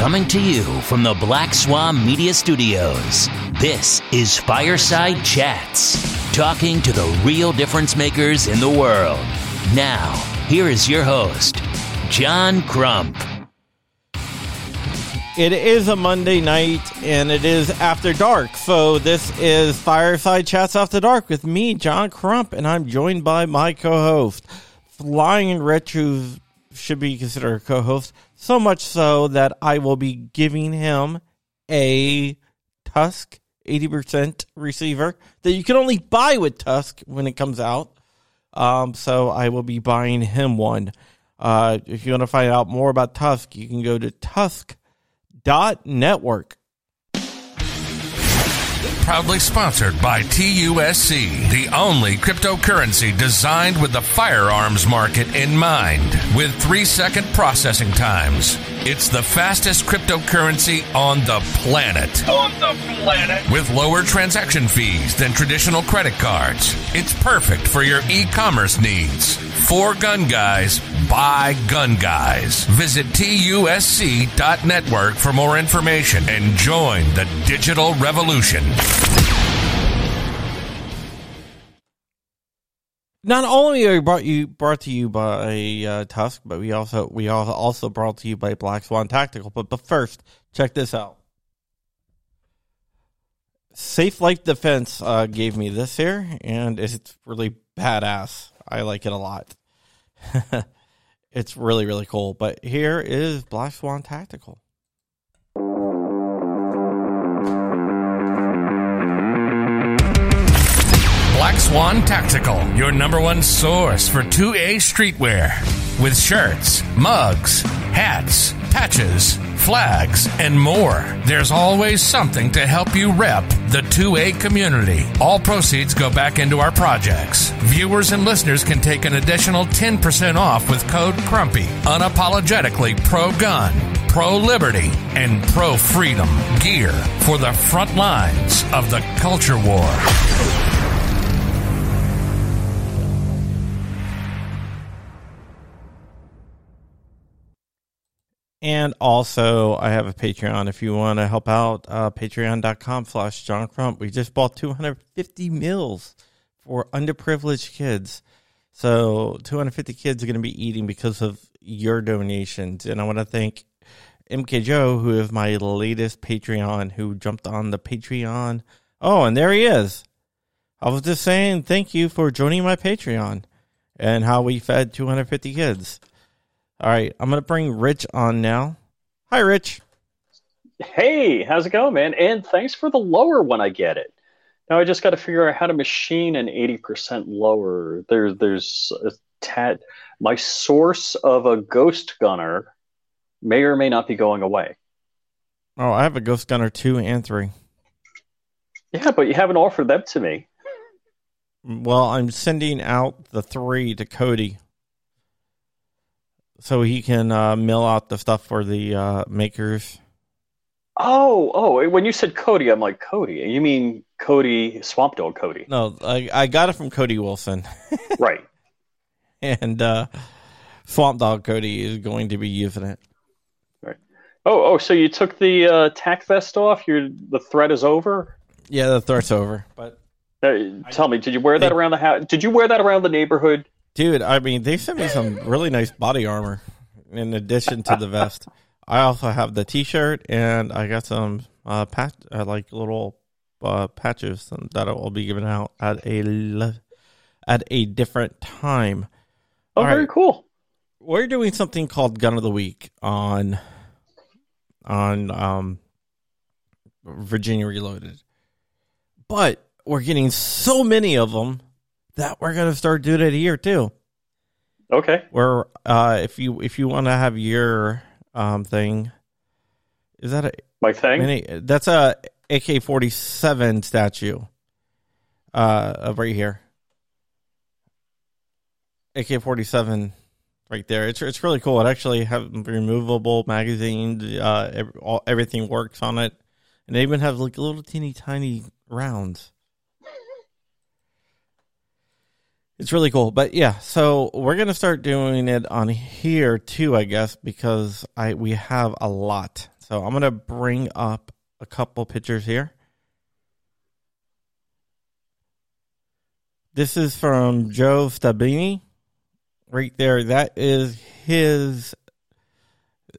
Coming to you from the Black Swan Media Studios, this is Fireside Chats, talking to the real difference makers in the world. Now, here is your host, John Crump. It is a Monday night, and it is after dark, so this is Fireside Chats After Dark with me, John Crump, and I'm joined by my co-host, Flying Retro. Should be considered a co-host, so much so that I will be giving him a TUSC 80% receiver that you can only buy with TUSC when it comes out. So I will be buying him one. If you want to find out more about TUSC, you can go to TUSC.network. Proudly sponsored by TUSC, the only cryptocurrency designed with the firearms market in mind. With 3-second processing times, it's the fastest cryptocurrency on the planet. With lower transaction fees than traditional credit cards, it's perfect for your e-commerce needs. For gun guys, buy gun guys. Visit TUSC.network for more information and join the digital revolution. Not only are we brought to you by TUSC, but we also brought to you by Black Swan Tactical. But first, check this out. Safe Life Defense gave me this here, and it's really badass. I like it a lot. It's really, really cool. But here is Black Swan Tactical. Black Swan Tactical, your number one source for 2A streetwear. With shirts, mugs, hats, patches, flags, and more. There's always something to help you rep the 2A community. All proceeds go back into our projects. Viewers and listeners can take an additional 10% off with code CRUMPY. Unapologetically pro-gun, pro-liberty, and pro-freedom gear for the front lines of the culture war. And also, I have a Patreon if you want to help out, patreon.com/John Crump. We just bought 250 meals for underprivileged kids. So 250 kids are going to be eating because of your donations. And I want to thank MK Joe, who is my latest Patreon, who jumped on the Patreon. Oh, and there he is. I was just saying thank you for joining my Patreon and how we fed 250 kids. All right, I'm going to bring Rich on now. Hi, Rich. Hey, how's it going, man? And thanks for the lower when I get it. Now I just got to figure out how to machine an 80% lower. There's a tad. My source of a Ghost Gunner may or may not be going away. Oh, I have a Ghost Gunner 2 and 3. Yeah, but you haven't offered them to me. Well, I'm sending out the 3 to Cody, so he can mill out the stuff for the makers. Oh! When you said Cody, I'm like, Cody? You mean Cody, Swamp Dog Cody? No, I got it from Cody Wilson. Right. And Swamp Dog Cody is going to be using it. Right. Oh! So you took the tack vest off? The threat is over? Yeah, the threat's over. But tell me, did you wear that around the house? Did you wear that around the neighborhood? Dude, I mean, they sent me some really nice body armor in addition to the vest. I also have the T-shirt, and I got some patches that I will be giving out at a different time. Oh, all very right. Cool. We're doing something called Gun of the Week on Virginia Reloaded, but we're getting so many of them that we're gonna start doing it here too. Okay. Where if you want to have your thing, is that my thing? That's a AK-47 statue of right here. AK-47 right there. It's really cool. It actually have removable magazine. Everything works on it, and they even have like little teeny tiny rounds. It's really cool. But yeah, so we're going to start doing it on here too, I guess, because we have a lot. So I'm going to bring up a couple pictures here. This is from Joe Stabini. Right there, that is his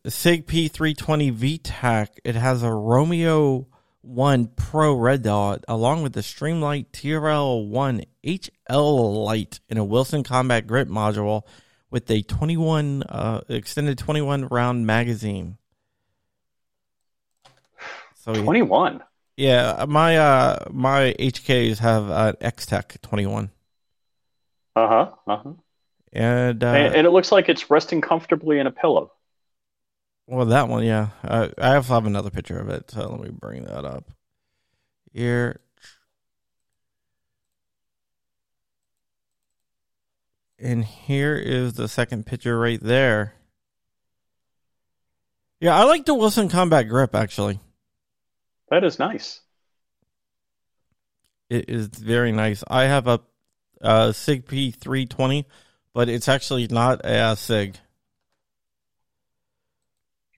SIG P320 VTAC. It has a Romeo 1 Pro Red Dot along with the Streamlight TRL-1 HL light in a Wilson Combat grip module with a 21 extended 21 round magazine. So 21. Yeah, my HKs have an X-Tech 21. And it looks like it's resting comfortably in a pillow. Well, that one, yeah. I also have another picture of it, so let me bring that up here. And here is the second picture right there. Yeah, I like the Wilson Combat grip, actually. That is nice. It is very nice. I have a SIG P320, but it's actually not a SIG.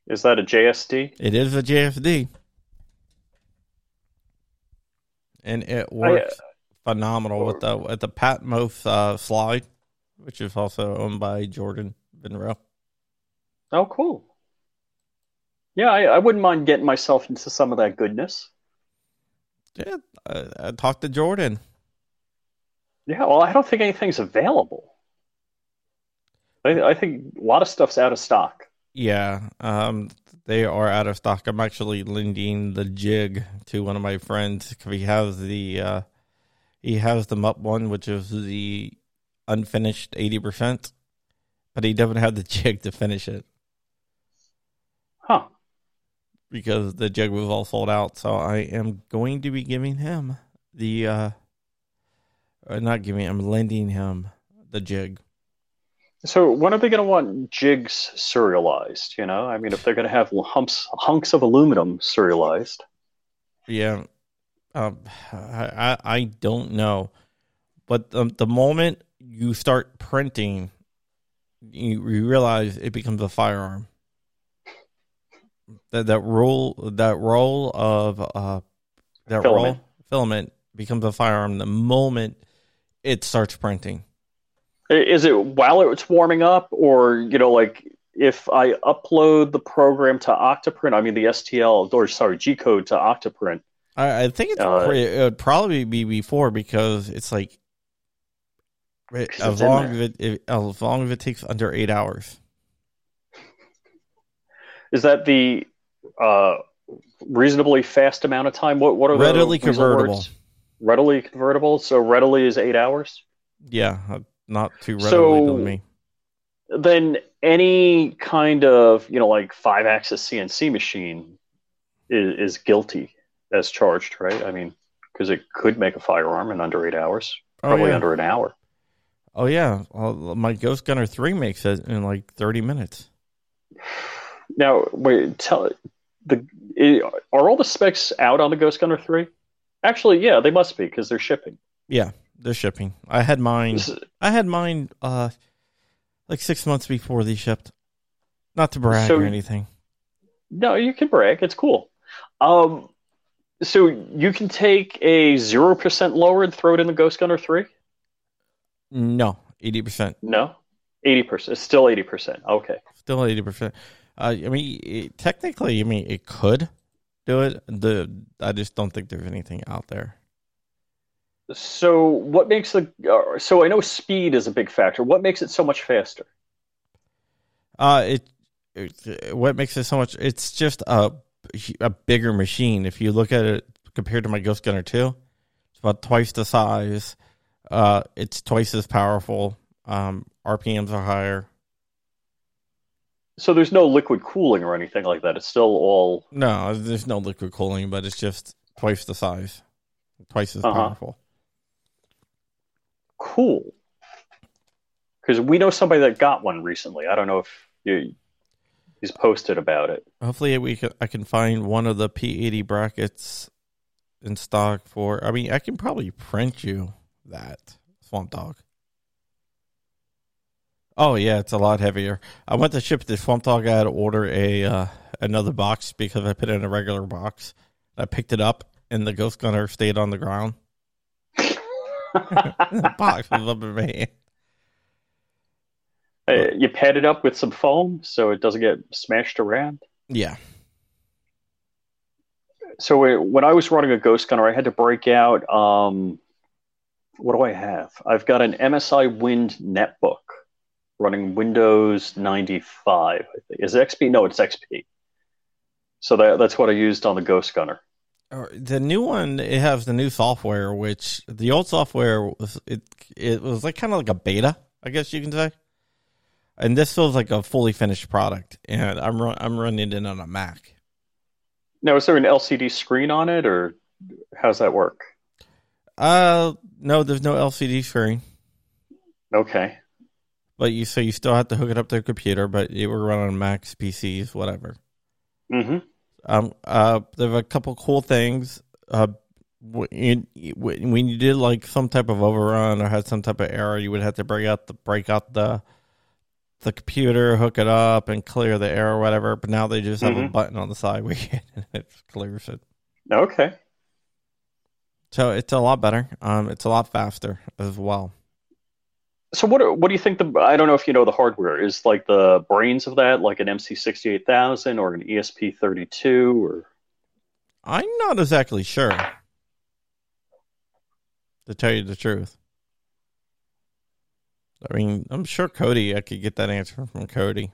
Is that a JSD? It is a JSD. And it works phenomenal with the Patmos slide, which is also owned by Jordan Vinrow. Oh, cool. Yeah, I wouldn't mind getting myself into some of that goodness. Yeah, I talked to Jordan. Yeah, well, I don't think anything's available. I think a lot of stuff's out of stock. Yeah, they are out of stock. I'm actually lending the jig to one of my friends because he has the MUP one, which is the unfinished 80%, but he doesn't have the jig to finish it. Huh. Because the jig was all sold out, so I am going to be giving him the I'm lending him the jig. So when are they going to want jigs serialized, you know? I mean, if they're going to have hunks of aluminum serialized. Yeah. I don't know. But the moment you start printing, you realize it becomes a firearm. That roll of filament becomes a firearm the moment it starts printing. Is it while it's warming up, or, you know, like if I upload the program to Octoprint, I mean the G-code to Octoprint? I think it would probably be before, because it's like as long as it takes under 8 hours. Is that the reasonably fast amount of time? What are readily convertible? Words? Readily convertible. So readily is 8 hours. Yeah. Not too readily to me. Then any kind of, you know, like 5-axis CNC machine is guilty as charged, right? I mean, because it could make a firearm in under 8 hours, probably under an hour. Oh, yeah. Well, my Ghost Gunner 3 makes it in like 30 minutes. Now, wait, are all the specs out on the Ghost Gunner 3? Actually, yeah, they must be, because they're shipping. Yeah. They're shipping. I had mine like 6 months before they shipped. Not to brag or anything. No, you can brag. It's cool. So you can take a 0% lower and throw it in the Ghost Gunner 3? No, 80%. No? 80%. It's still 80%. Okay. Still 80%. Technically, it could do it. I just don't think there's anything out there. So what makes I know speed is a big factor. What makes it so much faster? What makes it so much? It's just a bigger machine. If you look at it compared to my Ghost Gunner 2, it's about twice the size. It's twice as powerful. RPMs are higher. So there's no liquid cooling or anything like that. It's still all... No, there's no liquid cooling, but it's just twice the size. Twice as powerful. Cool. Because we know somebody that got one recently. I don't know if he's posted about it. Hopefully I can find one of the P80 brackets in stock for... I mean, I can probably print you that Swamp Dog. Oh, yeah, it's a lot heavier. I went to ship the Swamp Dog. I had to order another box because I put it in a regular box. I picked it up, and the Ghost Gunner stayed on the ground. The box was up in my hand. You pad it up with some foam so it doesn't get smashed around? Yeah. So when I was running a Ghost Gunner, I had to break out, what do I have? I've got an MSI Wind netbook running Windows 95. I think. Is it XP? No, it's XP. So that's what I used on the Ghost Gunner. The new one, it has the new software, which the old software, it was like kind of like a beta, I guess you can say. And this feels like a fully finished product, and I'm running it on a Mac. Now, is there an LCD screen on it, or how's that work? No, there's no LCD screen. Okay. But you still have to hook it up to a computer, but it will run on Macs, PCs, whatever. Mm-hmm. There are a couple cool things. When you did like some type of overrun or had some type of error, you would have to break out the computer, hook it up, and clear the error or whatever. But now they just have a button on the side where you hit it and it clears it. Okay. So it's a lot better. It's a lot faster as well. So what do you think I don't know if you know the hardware, is like the brains of that, like an MC68000 or an ESP32? Or I'm not exactly sure, to tell you the truth. I mean, I'm sure I could get that answer from Cody.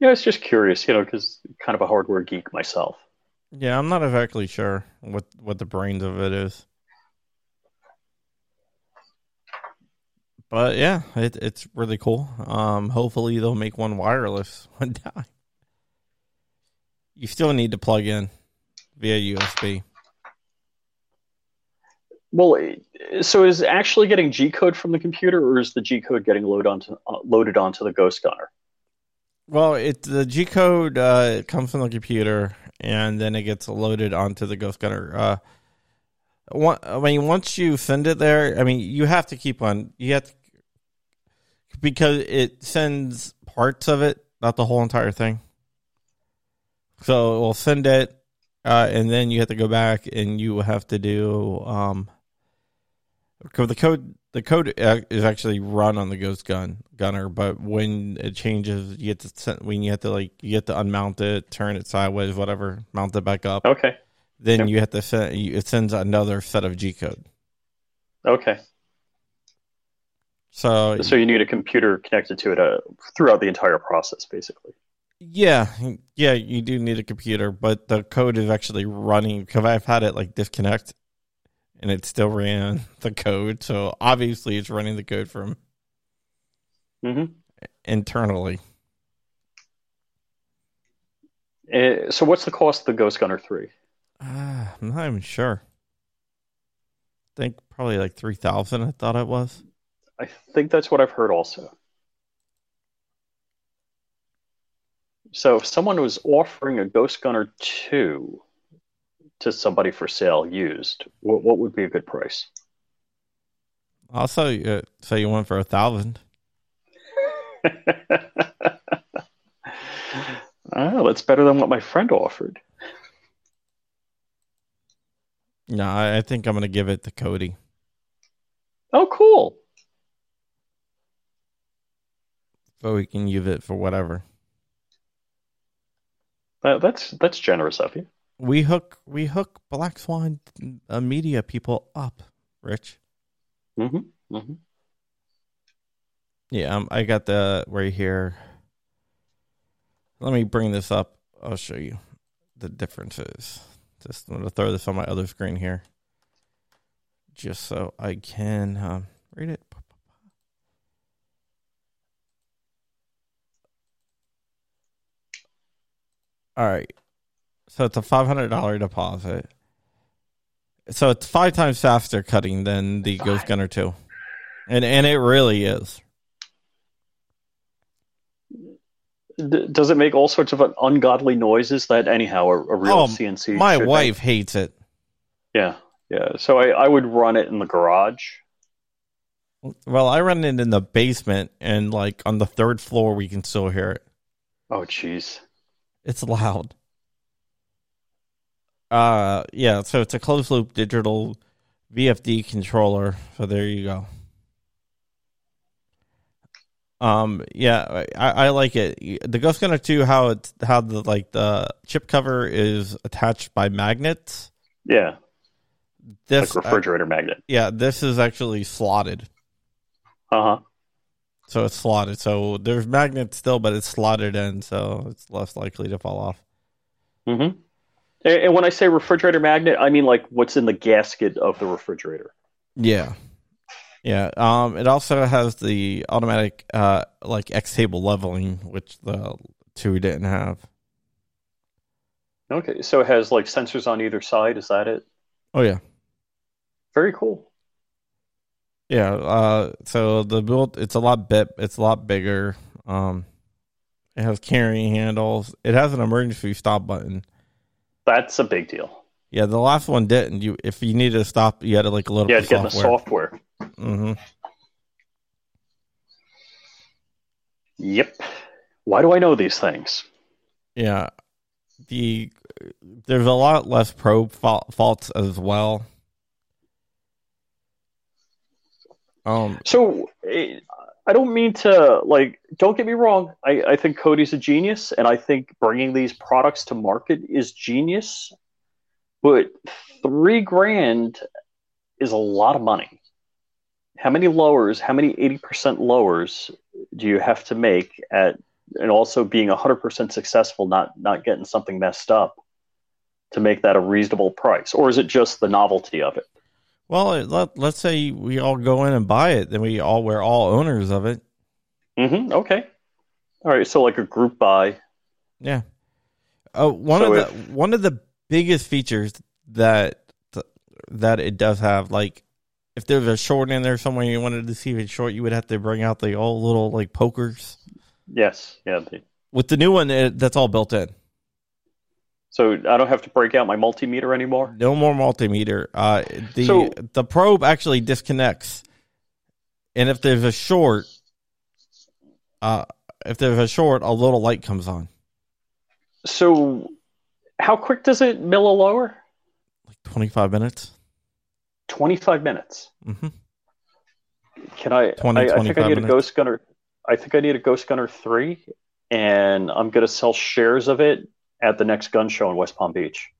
Yeah, it's just curious, because kind of a hardware geek myself. Yeah, I'm not exactly sure what the brains of it is. But yeah, it's really cool. Hopefully they'll make one wireless one time. You still need to plug in via USB. Well, so is it actually getting G-code from the computer, or is the G-code getting loaded onto the Ghost Gunner? Well, the G-code comes from the computer, and then it gets loaded onto the Ghost Gunner. Once you send it there, you have to keep on. You have to, because it sends parts of it, not the whole entire thing. So it will send it, and then you have to go back, and you have to do. The code is actually run on the Ghost Gunner, but when it changes, you have to unmount it, turn it sideways, whatever, mount it back up. Okay. Then you have to it sends another set of G code. Okay. So you need a computer connected to it throughout the entire process, basically. Yeah, you do need a computer, but the code is actually running, because I've had it like disconnect, and it still ran the code. So obviously, it's running the code from internally. So what's the cost of the Ghost Gunner 3? I'm not even sure. I think probably like $3,000. I thought it was. I think that's what I've heard also. So if someone was offering a Ghost Gunner 2 to somebody for sale used, what would be a good price? Also, say you went for $1,000. Oh, that's better than what my friend offered. No, I think I'm going to give it to Cody. Oh, cool. So we can use it for whatever. That's generous of you. We hook Black Swan media people up, Rich. Mm-hmm. Yeah, I got the right here. Let me bring this up. I'll show you the differences. Just going to throw this on my other screen here, just so I can read it. All right. So it's a $500 deposit. So it's 5 times faster cutting than the Ghost Gunner 2. And it really is. Does it make all sorts of ungodly noises that, anyhow, a real CNC... My wife hates it. Yeah. So I would run it in the garage. Well, I run it in the basement, and like on the third floor, we can still hear it. Oh, jeez. It's loud. Yeah, so it's a closed-loop digital VFD controller. So there you go. Yeah, I like it. The Ghost Gunner 2, how the chip cover is attached by magnets. Yeah. This, like refrigerator magnet. Yeah, this is actually slotted. Uh-huh. So it's slotted. So there's magnets still, but it's slotted in, so it's less likely to fall off. Mm-hmm. And when I say refrigerator magnet, I mean like what's in the gasket of the refrigerator. Yeah. Yeah, it also has the automatic like X table leveling, which the two didn't have. Okay, so it has like sensors on either side. Is that it? Oh yeah, very cool. Yeah, so the build it's a lot bigger. It has carrying handles. It has an emergency stop button. That's a big deal. Yeah, the last one didn't. If you needed to stop, you had to like load up the software. Yeah, get the software. Mm-hmm. Yep. Why do I know these things? Yeah, there's a lot less probe faults as well. So I don't mean to like. Don't get me wrong. I think Cody's a genius, and I think bringing these products to market is genius. But $3,000 is a lot of money. How many lowers, how many 80% lowers do you have to make at, and also being 100% successful, not getting something messed up to make that a reasonable price? Or is it just the novelty of it? Well, let's say we all go in and buy it. Then we're all owners of it. Mm-hmm. Okay. All right. So like a group buy. Yeah. One of the biggest features that it does have, like if there's a short in there somewhere you wanted to see if it's short, you would have to bring out the old little like pokers. Yes, yeah. With the new one, that's all built in. So I don't have to break out my multimeter anymore? No more multimeter. The probe actually disconnects, and if there's a short, a little light comes on. So. How quick does it mill a lower? Like 25 minutes. 25 minutes? Mm-hmm. Can I... 20, I think I need a Ghost Gunner... I think I need a Ghost Gunner 3, and I'm going to sell shares of it at the next gun show in West Palm Beach.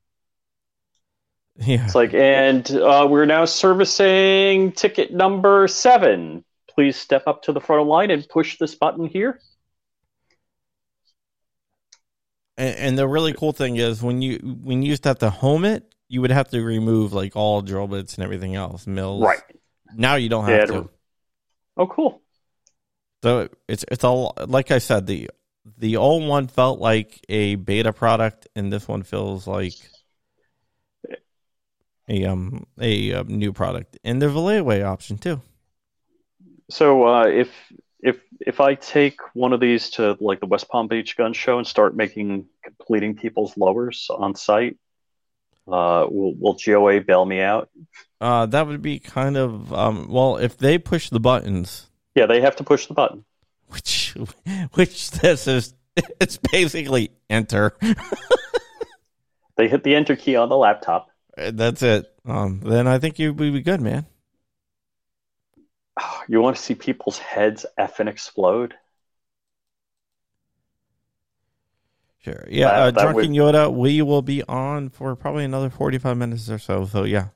Yeah. It's like, and we're now servicing ticket number 7. Please step up to the front of line and push this button here. And the really cool thing is when you used to have to home it, you would have to remove like all drill bits and everything else, mills. Right. Now you don't have to. Oh, cool. So it's all, like I said, the old one felt like a beta product, and this one feels like a new product. And there's a layaway option too. So If I take one of these to like the West Palm Beach Gun Show and start completing people's lowers on site, will GOA bail me out? That would be kind of if they push the buttons. Yeah, they have to push the button. Which this is, it's basically enter. They hit the enter key on the laptop. That's it. Then I think you'd be good, man. You want to see people's heads effing explode? Sure. Yeah, Drunken Yoda, we will be on for probably another 45 minutes or so. So, yeah.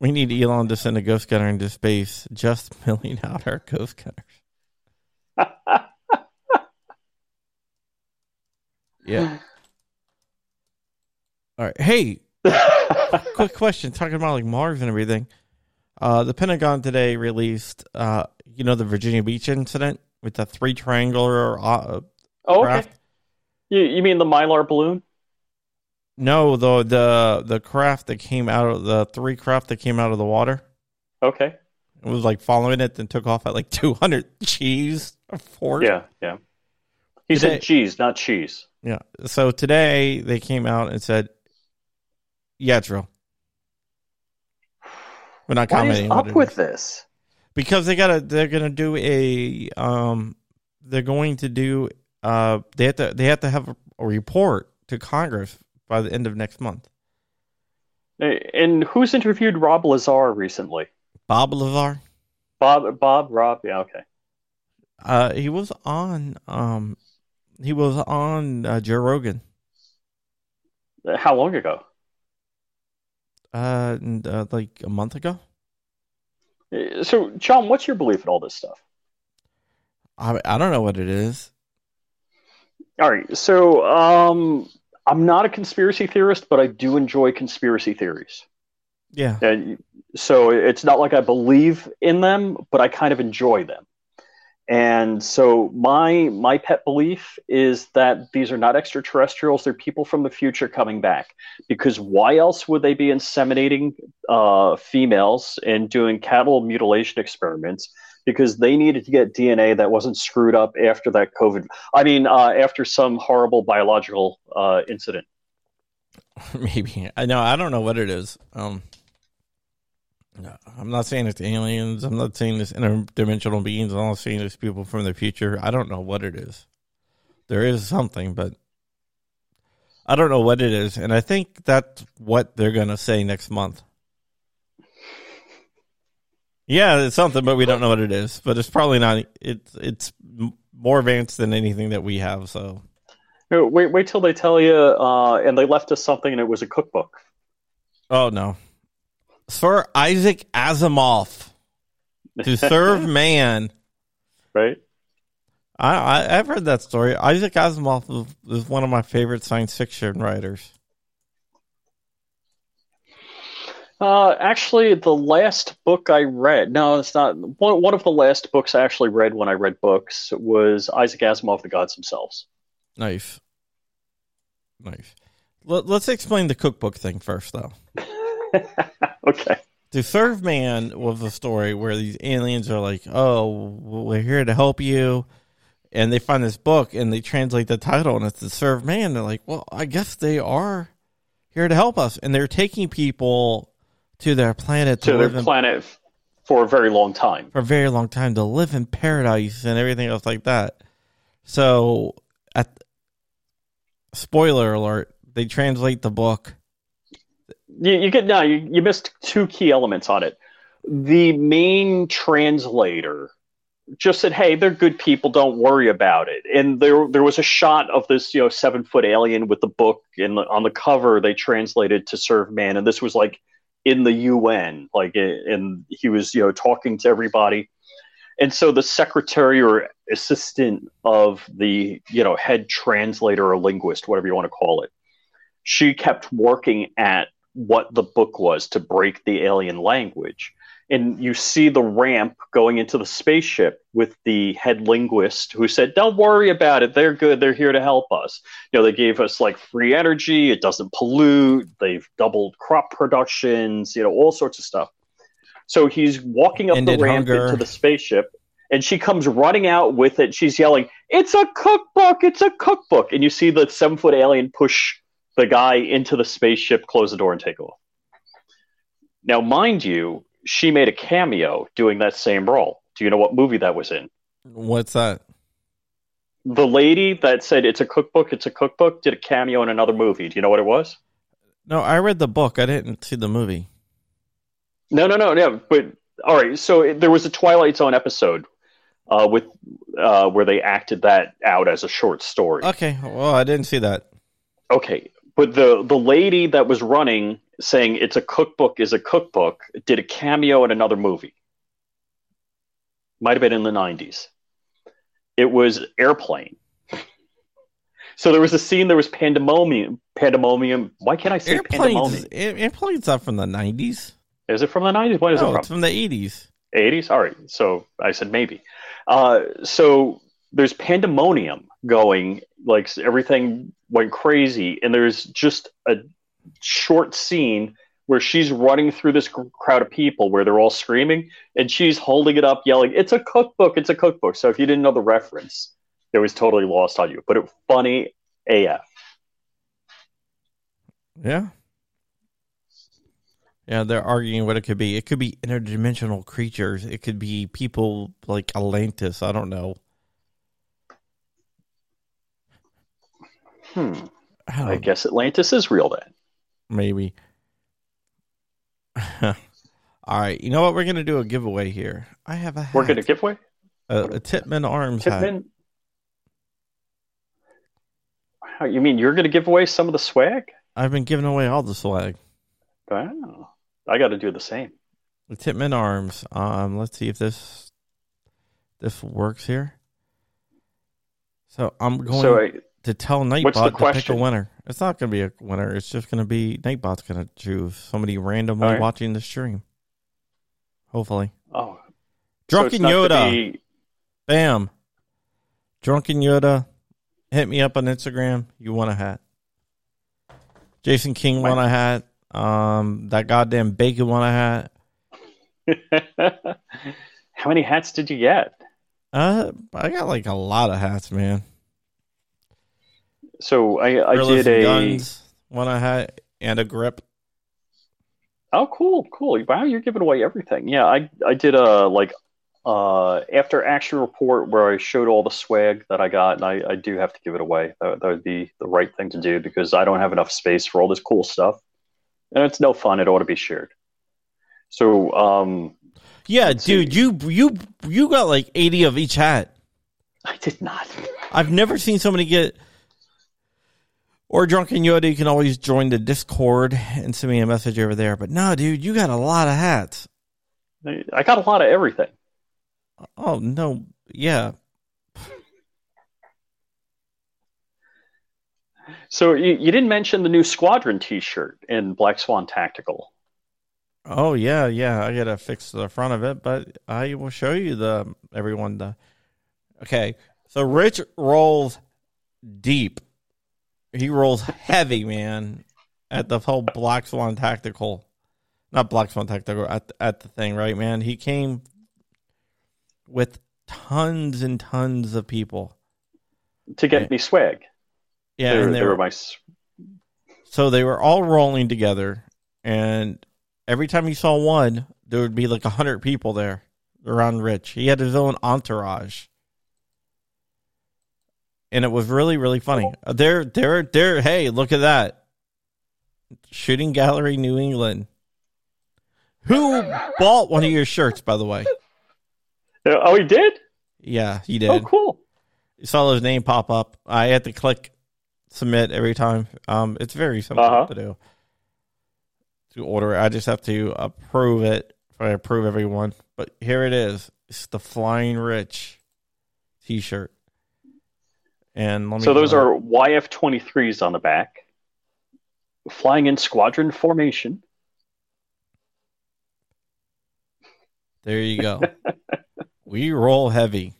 We need Elon to send a Ghost Gunner into space, just milling out our Ghost Gunners. Yeah. All right. Hey. Quick question, talking about like Mars and everything. The Pentagon today released, the Virginia Beach incident with the 3 triangular craft. Okay. You mean the Mylar balloon? No, the craft that came out of the 3 craft that came out of the water. Okay. It was like following it, then took off at like 200 G's or 40. Yeah. He said G's, not cheese. Yeah. So today they came out and said, yeah, it's real. We're not commenting. What is up with this? Because they have to have a report to Congress by the end of next month. And who's interviewed Rob Lazar recently? Bob Lazar. Rob. Yeah. Okay. He was on Joe Rogan. How long ago? Like a month ago. So, John, what's your belief in all this stuff? I don't know what it is. All right. So, I'm not a conspiracy theorist, but I do enjoy conspiracy theories. Yeah. And so it's not like I believe in them, but I kind of enjoy them. And so my pet belief is that these are not extraterrestrials. They're people from the future coming back, because why else would they be inseminating females and doing cattle mutilation experiments? Because they needed to get DNA that wasn't screwed up after that COVID. I mean, after some horrible biological incident. Maybe. I don't know what it is. I'm not saying it's aliens. I'm not saying it's interdimensional beings. I'm not saying it's people from the future. I don't know what it is. There is something, but I don't know what it is. And I think that's what they're going to say next month. Yeah, it's something, but we don't know what it is. But it's probably not. It's more advanced than anything that we have. So no, wait till they tell you. And they left us something, and it was a cookbook. Oh no, Sir Isaac Asimov to Serve Man. Right. I've heard that story. Isaac Asimov is one of my favorite science fiction writers. Actually, the last book I read, no, it's not. One of the last books I actually read when I read books was Isaac Asimov, The Gods Themselves. Nice. Let's explain the cookbook thing first, though. Okay. The Serve Man was a story where these aliens are like, oh, we're here to help you. And they find this book, and they translate the title, and it's The Serve Man. They're like, well, I guess they are here to help us. And they're taking people to their planet. For a very long time. For a very long time. To live in paradise and everything else like that. So, spoiler alert, they translate the book. You missed two key elements on it. The main translator just said, hey, they're good people, don't worry about it. And there was a shot of this 7-foot alien with the book, and on the cover they translated to Serve Man, and this was like in the UN, and he was talking to everybody. And so the secretary or assistant of the head translator or linguist, whatever you want to call it, she kept working at what the book was to break the alien language. And you see the ramp going into the spaceship with the head linguist who said, don't worry about it, they're good, they're here to help us. They gave us free energy, it doesn't pollute, they've doubled crop productions, all sorts of stuff. So he's walking up the ramp into the spaceship, and she comes running out with it. She's yelling, it's a cookbook, it's a cookbook. And you see the 7-foot alien push the guy into the spaceship, close the door, and take off. Now, mind you, she made a cameo doing that same role. Do you know what movie that was in? What's that? The lady that said, it's a cookbook, did a cameo in another movie. Do you know what it was? No, I read the book. I didn't see the movie. No. But, all right, so there was a Twilight Zone episode where they acted that out as a short story. Okay, well, I didn't see that. Okay, but the lady that was running saying it's a cookbook is a cookbook did a cameo in another movie. Might have been in the 90s. It was Airplane. So there was a scene, there was Pandemonium. Why can't I say Pandemonium? Airplane's not from the 90s. Is it from the 90s? What is it from? It's from the 80s. 80s? All right. So I said maybe. So there's Pandemonium going, everything went crazy, and there's just a short scene where she's running through this crowd of people where they're all screaming, and she's holding it up yelling, it's a cookbook, it's a cookbook. So if you didn't know the reference, it was totally lost on you, but it was funny AF. yeah Yeah, they're arguing what it could be. It could be interdimensional creatures. It could be people like Atlantis. I don't know. I guess Atlantis is real then. Maybe. All right. You know what? We're going to do a giveaway here. I have a hat. We're going to giveaway? A Tipman Arms hat. Wow, you mean you're going to give away some of the swag? I've been giving away all the swag. Wow. I got to do the same. The Tipman Arms. Let's see if this works here. So I'm going to tell Nightbot to pick a winner. It's not going to be a winner. It's just going to be Nightbot's going to choose somebody randomly watching the stream. Hopefully. Oh. Drunken Yoda. Bam. Drunken Yoda. Hit me up on Instagram. You want a hat. Jason King won a hat. That goddamn bacon won a hat. How many hats did you get? I got like a lot of hats, man. So I did a guns, one I had, and a grip. Oh, cool! Wow, you're giving away everything. Yeah, I did a after action report where I showed all the swag that I got, and I do have to give it away. That would be the right thing to do because I don't have enough space for all this cool stuff, and it's no fun. It ought to be shared. So yeah, dude, you got like 80 of each hat. I did not. I've never seen somebody get. Or Drunken Yoda, you can always join the Discord and send me a message over there. But no, dude, you got a lot of hats. I got a lot of everything. Oh, no. Yeah. So you didn't mention the new Squadron t-shirt in Black Swan Tactical. Oh, yeah. I got to fix the front of it, but I will show you everyone. Okay, so Rich rolls deep. He rolls heavy, man, at the whole Black Swan Tactical. Not Black Swan Tactical, at the thing, right, man? He came with tons and tons of people. To get me swag. Yeah. They were my... So they were all rolling together, and every time you saw one, there would be like 100 people there around Rich. He had his own entourage. And it was really, really funny. They're hey, look at that. Shooting Gallery New England. Who bought one of your shirts, by the way? Oh, he did? Yeah, he did. Oh, cool. You saw his name pop up. I had to click submit every time. It's very simple to do. To order it. I just have to approve it. If I approve everyone. But here it is. It's the Flying Rich t-shirt. And let me those are YF-23s on the back, flying in squadron formation. There you go. We roll heavy.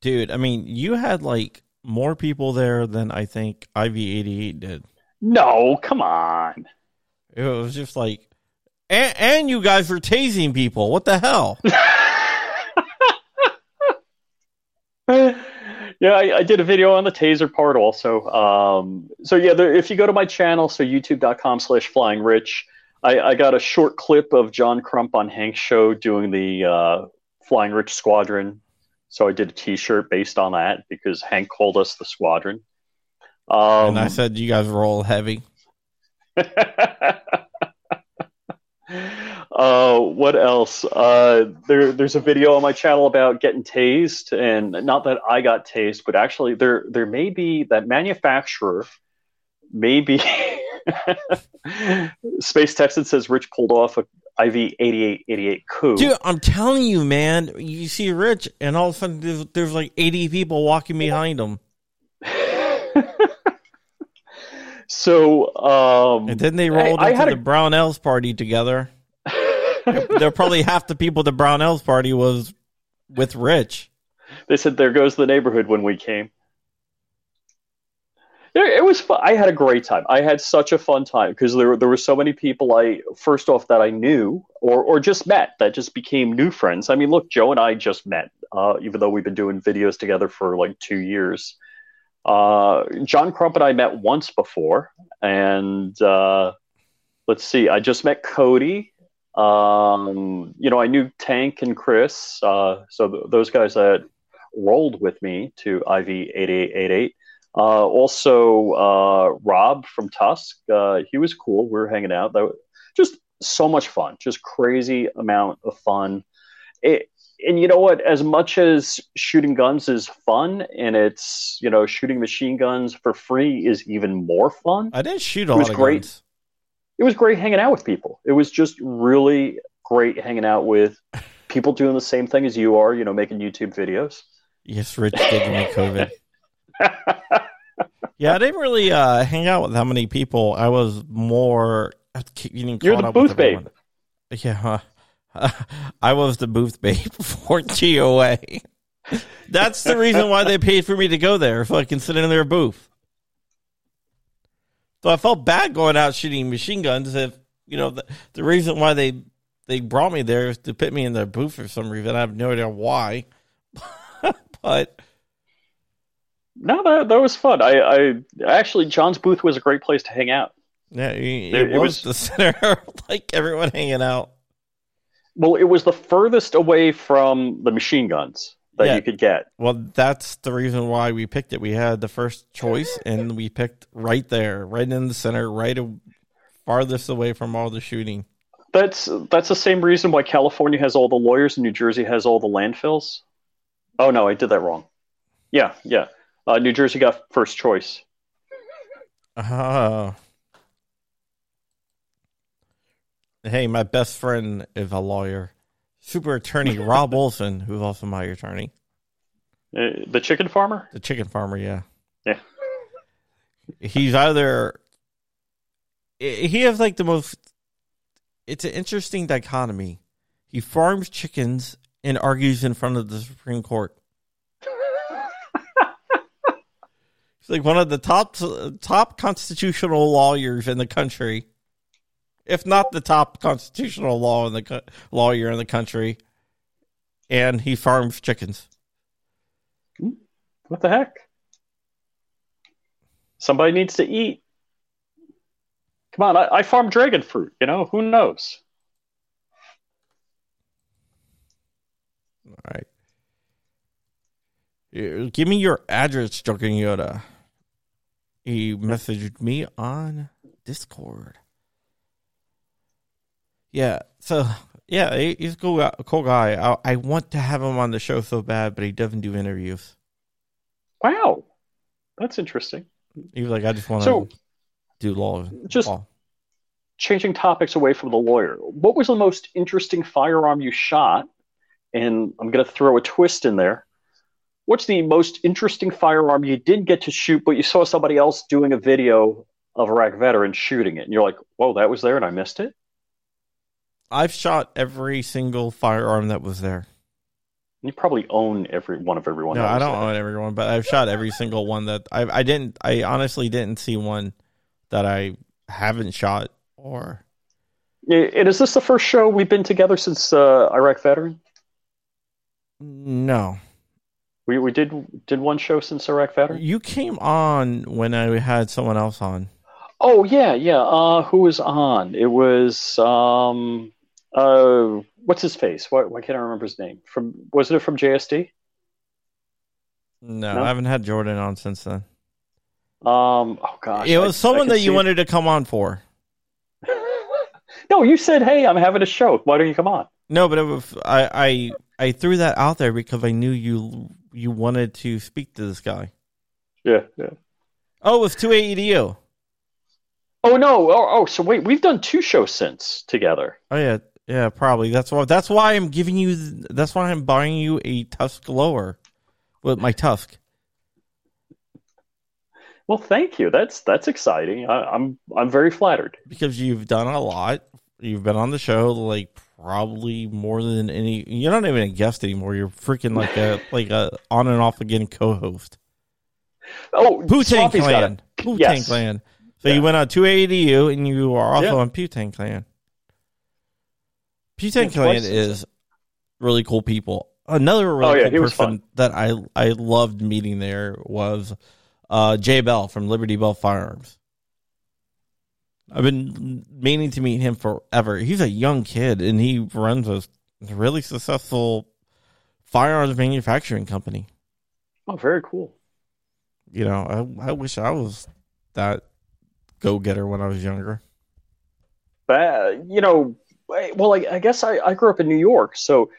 Dude, I mean, you had like more people there than I think IV-88 did. No, come on. It was just like, and you guys were tasing people. What the hell? Yeah, I did a video on the taser part also. So yeah, if you go to my channel, so youtube.com/flyingrich, I got a short clip of John Crump on Hank's show doing the Flying Rich Squadron. So I did a t-shirt based on that because Hank called us the Squadron. And I said, you guys roll heavy. What else? There's a video on my channel about getting tased, and not that I got tased, but actually there may be that manufacturer, maybe Space Texan says Rich pulled off a IV-88 coup. Dude, I'm telling you, man, you see Rich, and all of a sudden there's like 80 people walking behind him. So, and then they rolled into the Brownells party together. They're probably half the people at the Brownells party was with Rich. They said, "There goes the neighborhood." When we came, it was fun. I had a great time. I had such a fun time because there were so many people. First off, that I knew or just met that just became new friends. I mean, look, Joe and I just met, even though we've been doing videos together for like 2 years. John Crump and I met once before, and let's see, I just met Cody. You know, I knew Tank and Chris. So those guys that rolled with me to IV8888. Also, Rob from TUSC, he was cool. We were hanging out. That was just so much fun, just crazy amount of fun. And you know what, as much as shooting guns is fun, and it's, you know, shooting machine guns for free is even more fun. I didn't shoot a lot of guns. It was great hanging out with people. It was just really great hanging out with people doing the same thing as you are, you know, making YouTube videos. Yes, Rich did me COVID. Yeah, I didn't really hang out with that many people. I was more getting caught up with everyone. Yeah, huh? I was the booth babe for GOA. That's the reason why they paid for me to go there, fucking sitting in their booth. So I felt bad going out shooting machine guns. If you know the reason why they brought me there is to put me in their booth for some reason. I have no idea why, but no, that was fun. I actually, John's booth was a great place to hang out. Yeah, it was the center, like everyone hanging out. Well, it was the furthest away from the machine guns that you could get. Well, that's the reason why we picked it. We had the first choice, and we picked right there, right in the center, right farthest away from all the shooting. That's the same reason why California has all the lawyers and New Jersey has all the landfills. Oh, no, I did that wrong. Yeah. New Jersey got first choice. Hey, my best friend is a lawyer. Super attorney Rob Wilson, who's also my attorney. The chicken farmer? The chicken farmer, yeah. Yeah. He's either... He has like the most... It's an interesting dichotomy. He farms chickens and argues in front of the Supreme Court. He's like one of the top constitutional lawyers in the country. If not the top constitutional lawyer in the country, and he farms chickens. What the heck? Somebody needs to eat. Come on, I farm dragon fruit. You know, who knows? All right. Give me your address, Drunken Yoda. He messaged me on Discord. Yeah, so, yeah, he's a cool guy. I want to have him on the show so bad, but he doesn't do interviews. Wow. That's interesting. He was like, I just want to do law. Just changing topics away from the lawyer. What was the most interesting firearm you shot? And I'm going to throw a twist in there. What's the most interesting firearm you did get to shoot, but you saw somebody else doing a video of Iraq Veteran shooting it? And you're like, whoa, that was there and I missed it? I've shot every single firearm that was there. You probably own everyone. No, I don't own everyone, but I've shot every single one that I didn't. I honestly didn't see one that I haven't shot. Or, and is this the first show we've been together since Iraq Veteran? No, we did one show since Iraq Veteran. You came on when I had someone else on. Oh yeah. Who was on? It was what's his face? Why can't I remember his name? Wasn't it from JSD? No, I haven't had Jordan on since then. Oh gosh, it was someone that you wanted to come on for. No, you said, "Hey, I'm having a show. Why don't you come on?" No, but it was, I threw that out there because I knew you wanted to speak to this guy. Yeah. Oh, it was 2AEDO. Oh no! Oh, so wait, we've done two shows since together. Oh yeah, probably. That's why I'm giving you. That's why I'm buying you a Tusk lower with my Tusk. Well, thank you. That's exciting. I'm very flattered because you've done a lot. You've been on the show like probably more than any. You're not even a guest anymore. You're freaking like a like a on and off again co-host. Oh, Putain Clan. Putain Clan. Yes. So you went on 2AEDU, and you are also on Putain Clan. Putain Clan is really cool people. Another really cool person that I loved meeting there was Jay Bell from Liberty Bell Firearms. I've been meaning to meet him forever. He's a young kid, and he runs a really successful firearms manufacturing company. Oh, very cool. You know, I wish I was that go-getter when I was younger. But, you know, well, I guess I grew up in New York, so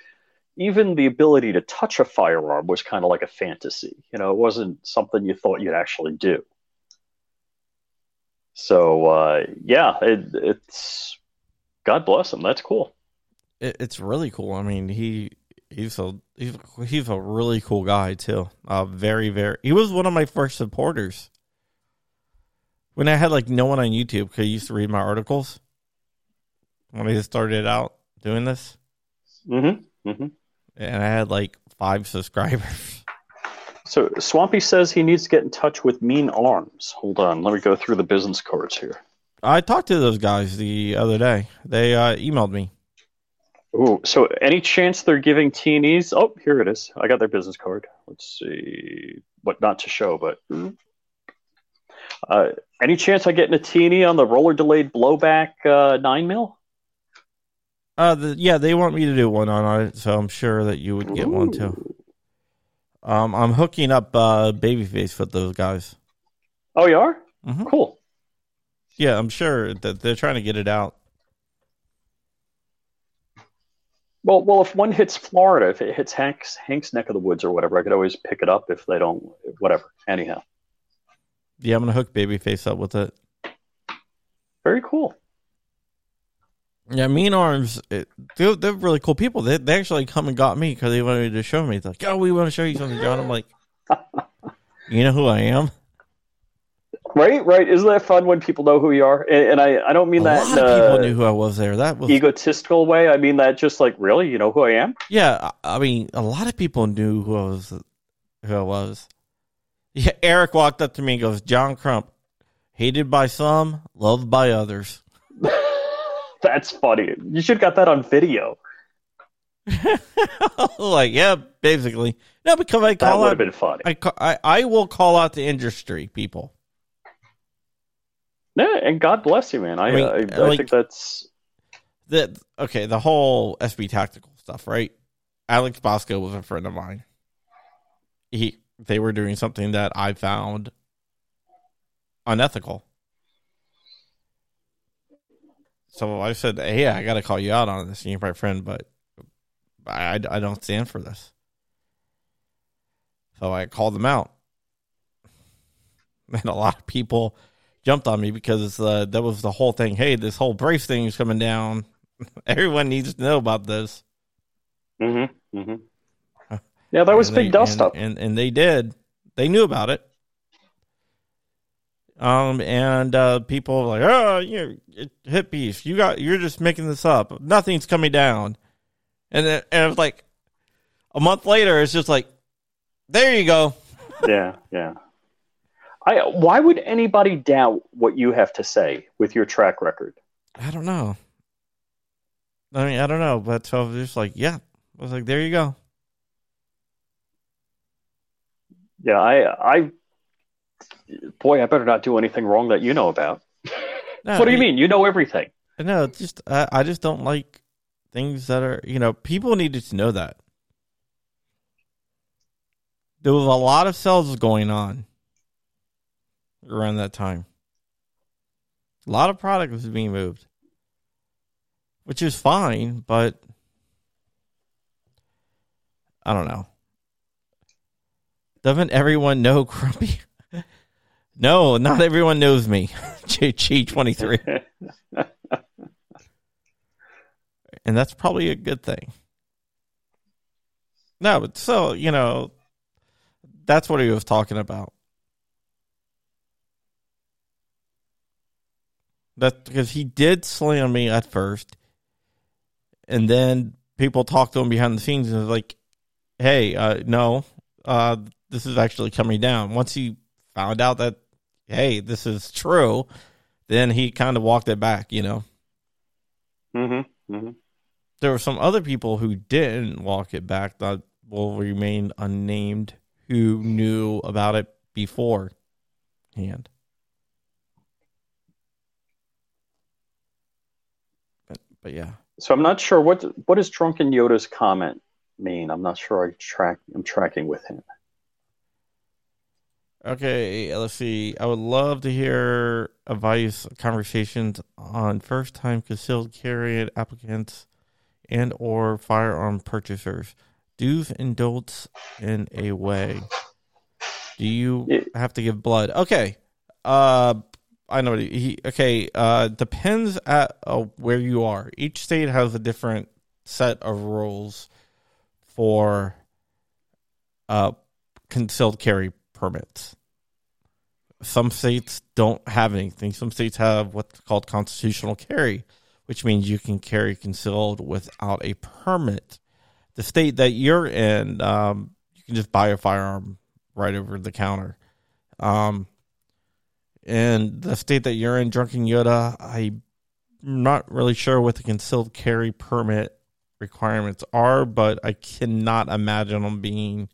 even the ability to touch a firearm was kind of like a fantasy. You know, it wasn't something you thought you'd actually do. So, yeah, it's God bless him. That's cool. It's really cool. I mean, he's a really cool guy too. Very, very. He was one of my first supporters when I had like no one on YouTube because I used to read my articles when I just started out doing this. Mm-hmm. Mm-hmm. And I had like 5 subscribers. So Swampy says he needs to get in touch with Mean Arms. Hold on, let me go through the business cards here. I talked to those guys the other day. They emailed me. Ooh, so any chance they're giving teenies? Oh, here it is. I got their business card. Let's see what not to show, but any chance I get in a teeny on the roller delayed blowback 9mm? Yeah, they want me to do one on it, so I'm sure that you would get one too. I'm hooking up Babyface with those guys. Oh, you are? Mm-hmm. Cool. Yeah, I'm sure that they're trying to get it out. Well, if one hits Florida, if it hits Hank's neck of the woods or whatever, I could always pick it up if they don't, whatever. Anyhow. Yeah, I'm going to hook Babyface up with it. Very cool. Yeah, Mean Arms, they're really cool people. They actually come and got me because they wanted me to show me. It's like, oh, we want to show you something, John. I'm like, you know who I am? Right. Isn't that fun when people know who you are? And I don't mean that. A lot of people knew who I was there. That was egotistical way. I mean that just like, really, you know who I am? Yeah, I mean a lot of people knew who I was. Yeah, Eric walked up to me and goes, John Crump, hated by some, loved by others. That's funny. You should have got that on video. Like, yeah, basically. No, because I call that would have been funny. I will call out the industry people. Yeah, and God bless you, man. I think that's the whole SB Tactical stuff, right? Alex Bosco was a friend of mine. They were doing something that I found unethical. So I said, hey, I got to call you out on this, and you're my friend, but I don't stand for this. So I called them out. And a lot of people jumped on me because that was the whole thing. Hey, this whole brace thing is coming down. Everyone needs to know about this. Mm-hmm. Mm-hmm. Yeah, that was a big dust-up. And they did. They knew about it. And people were like, oh, you hippies, you're just making this up. Nothing's coming down. And it was like a month later, it's just like, there you go. Yeah. Why would anybody doubt what you have to say with your track record? I don't know. I mean, I don't know, but so I was just like, yeah. I was like, there you go. Yeah, boy, I better not do anything wrong that you know about. No, what do you mean? You know everything. No, it's just I just don't like things that are, you know, people needed to know that. There was a lot of sales going on around that time. A lot of product was being moved, which is fine, but I don't know. Doesn't everyone know Grumpy? No, not everyone knows me. G23. And that's probably a good thing. No, but so, you know, that's what he was talking about. That's because he did slam me at first. And then people talked to him behind the scenes and was like, hey, no, this is actually coming down. Once he found out that, hey, this is true, then he kind of walked it back, you know. Mm-hmm. Mm-hmm. There were some other people who didn't walk it back that will remain unnamed who knew about it beforehand. But yeah. So I'm not sure what does Drunken Yoda's comment mean? I'm not sure. I'm tracking with him. Okay, let's see. I would love to hear advice, conversations on first-time concealed carry applicants and or firearm purchasers. Do's and don'ts in a way. Do you have to give blood? Okay. I know. Depends at where you are. Each state has a different set of rules for concealed carry permits. Some states don't have anything. Some states have what's called constitutional carry, which means you can carry concealed without a permit. The state that you're in, you can just buy a firearm right over the counter. And the state that you're in, Drunken Yoda, I'm not really sure what the concealed carry permit requirements are, but I cannot imagine them being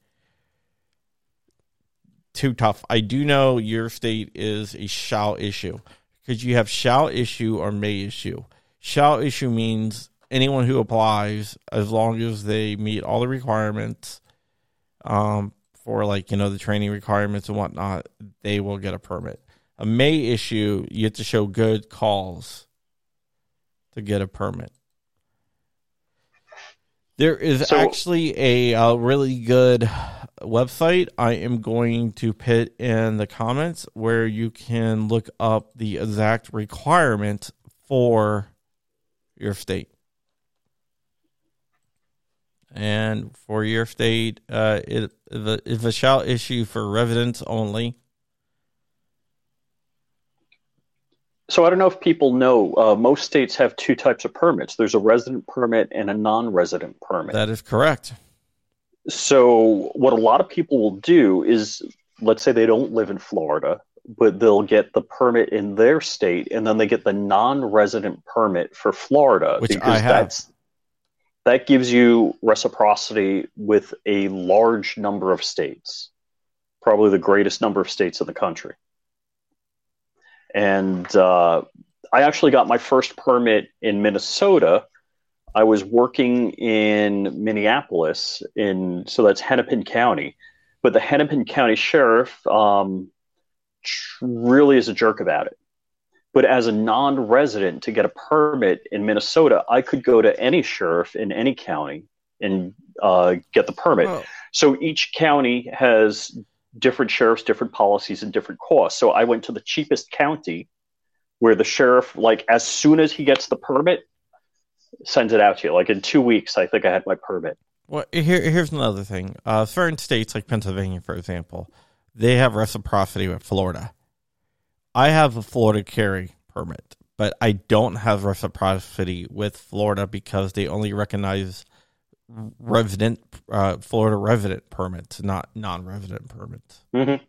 too tough. I do know your state is a shall issue because you have shall issue or may issue. Shall issue means anyone who applies, as long as they meet all the requirements for the training requirements and whatnot, they will get a permit. A may issue, you have to show good cause to get a permit. There is actually a really good website I am going to put in the comments where you can look up the exact requirements for your state. And for your state, it is a shall issue for residents only. So I don't know if people know, most states have two types of permits. There's a resident permit and a non-resident permit. That is correct. So what a lot of people will do is, let's say they don't live in Florida, but they'll get the permit in their state, and then they get the non-resident permit for Florida. Which because I have. That gives you reciprocity with a large number of states, probably the greatest number of states in the country. And I actually got my first permit in Minnesota. I was working in Minneapolis, so that's Hennepin County. But the Hennepin County sheriff really is a jerk about it. But as a non-resident, to get a permit in Minnesota, I could go to any sheriff in any county and get the permit. Oh. So each county has different sheriffs, different policies, and different costs. So I went to the cheapest county where the sheriff, as soon as he gets the permit, sends it out to you. In 2 weeks, I think I had my permit. Well, here's another thing. Certain states, like Pennsylvania, for example, they have reciprocity with Florida. I have a Florida carry permit, but I don't have reciprocity with Florida because they only recognize resident Florida resident permits, not non-resident permits. Mm-hmm.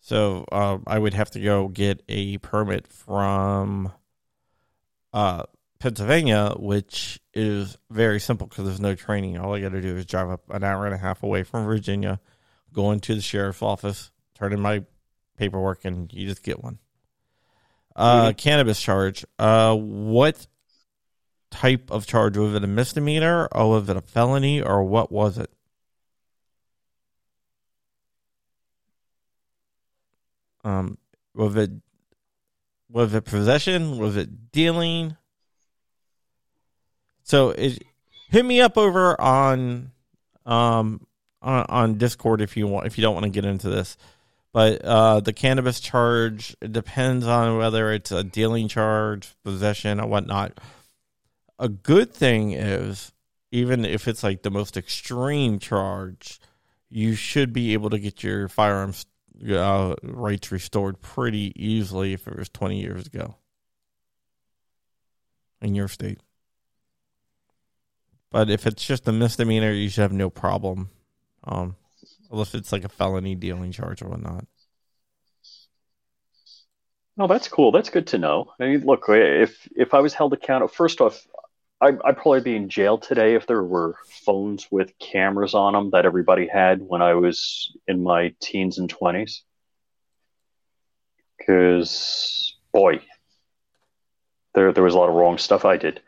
So I would have to go get a permit from Pennsylvania, which is very simple because there's no training. All I got to do is drive up an hour and a half away from Virginia, go into the sheriff's office, turn in my paperwork, and you just get one. Cannabis charge. What type of charge? Was it a misdemeanor, or was it a felony, or what was it? Was it possession? Was it dealing? So hit me up over on Discord if you want, if you don't want to get into this. But the cannabis charge, it depends on whether it's a dealing charge, possession, or whatnot. A good thing is, even if it's the most extreme charge, you should be able to get your firearms rights restored pretty easily if it was 20 years ago in your state. But if it's just a misdemeanor, you should have no problem. Unless it's a felony dealing charge or whatnot. No, that's cool. That's good to know. I mean, look, if I was held accountable, first off, I'd probably be in jail today if there were phones with cameras on them that everybody had when I was in my teens and 20s. Because, boy, there was a lot of wrong stuff I did.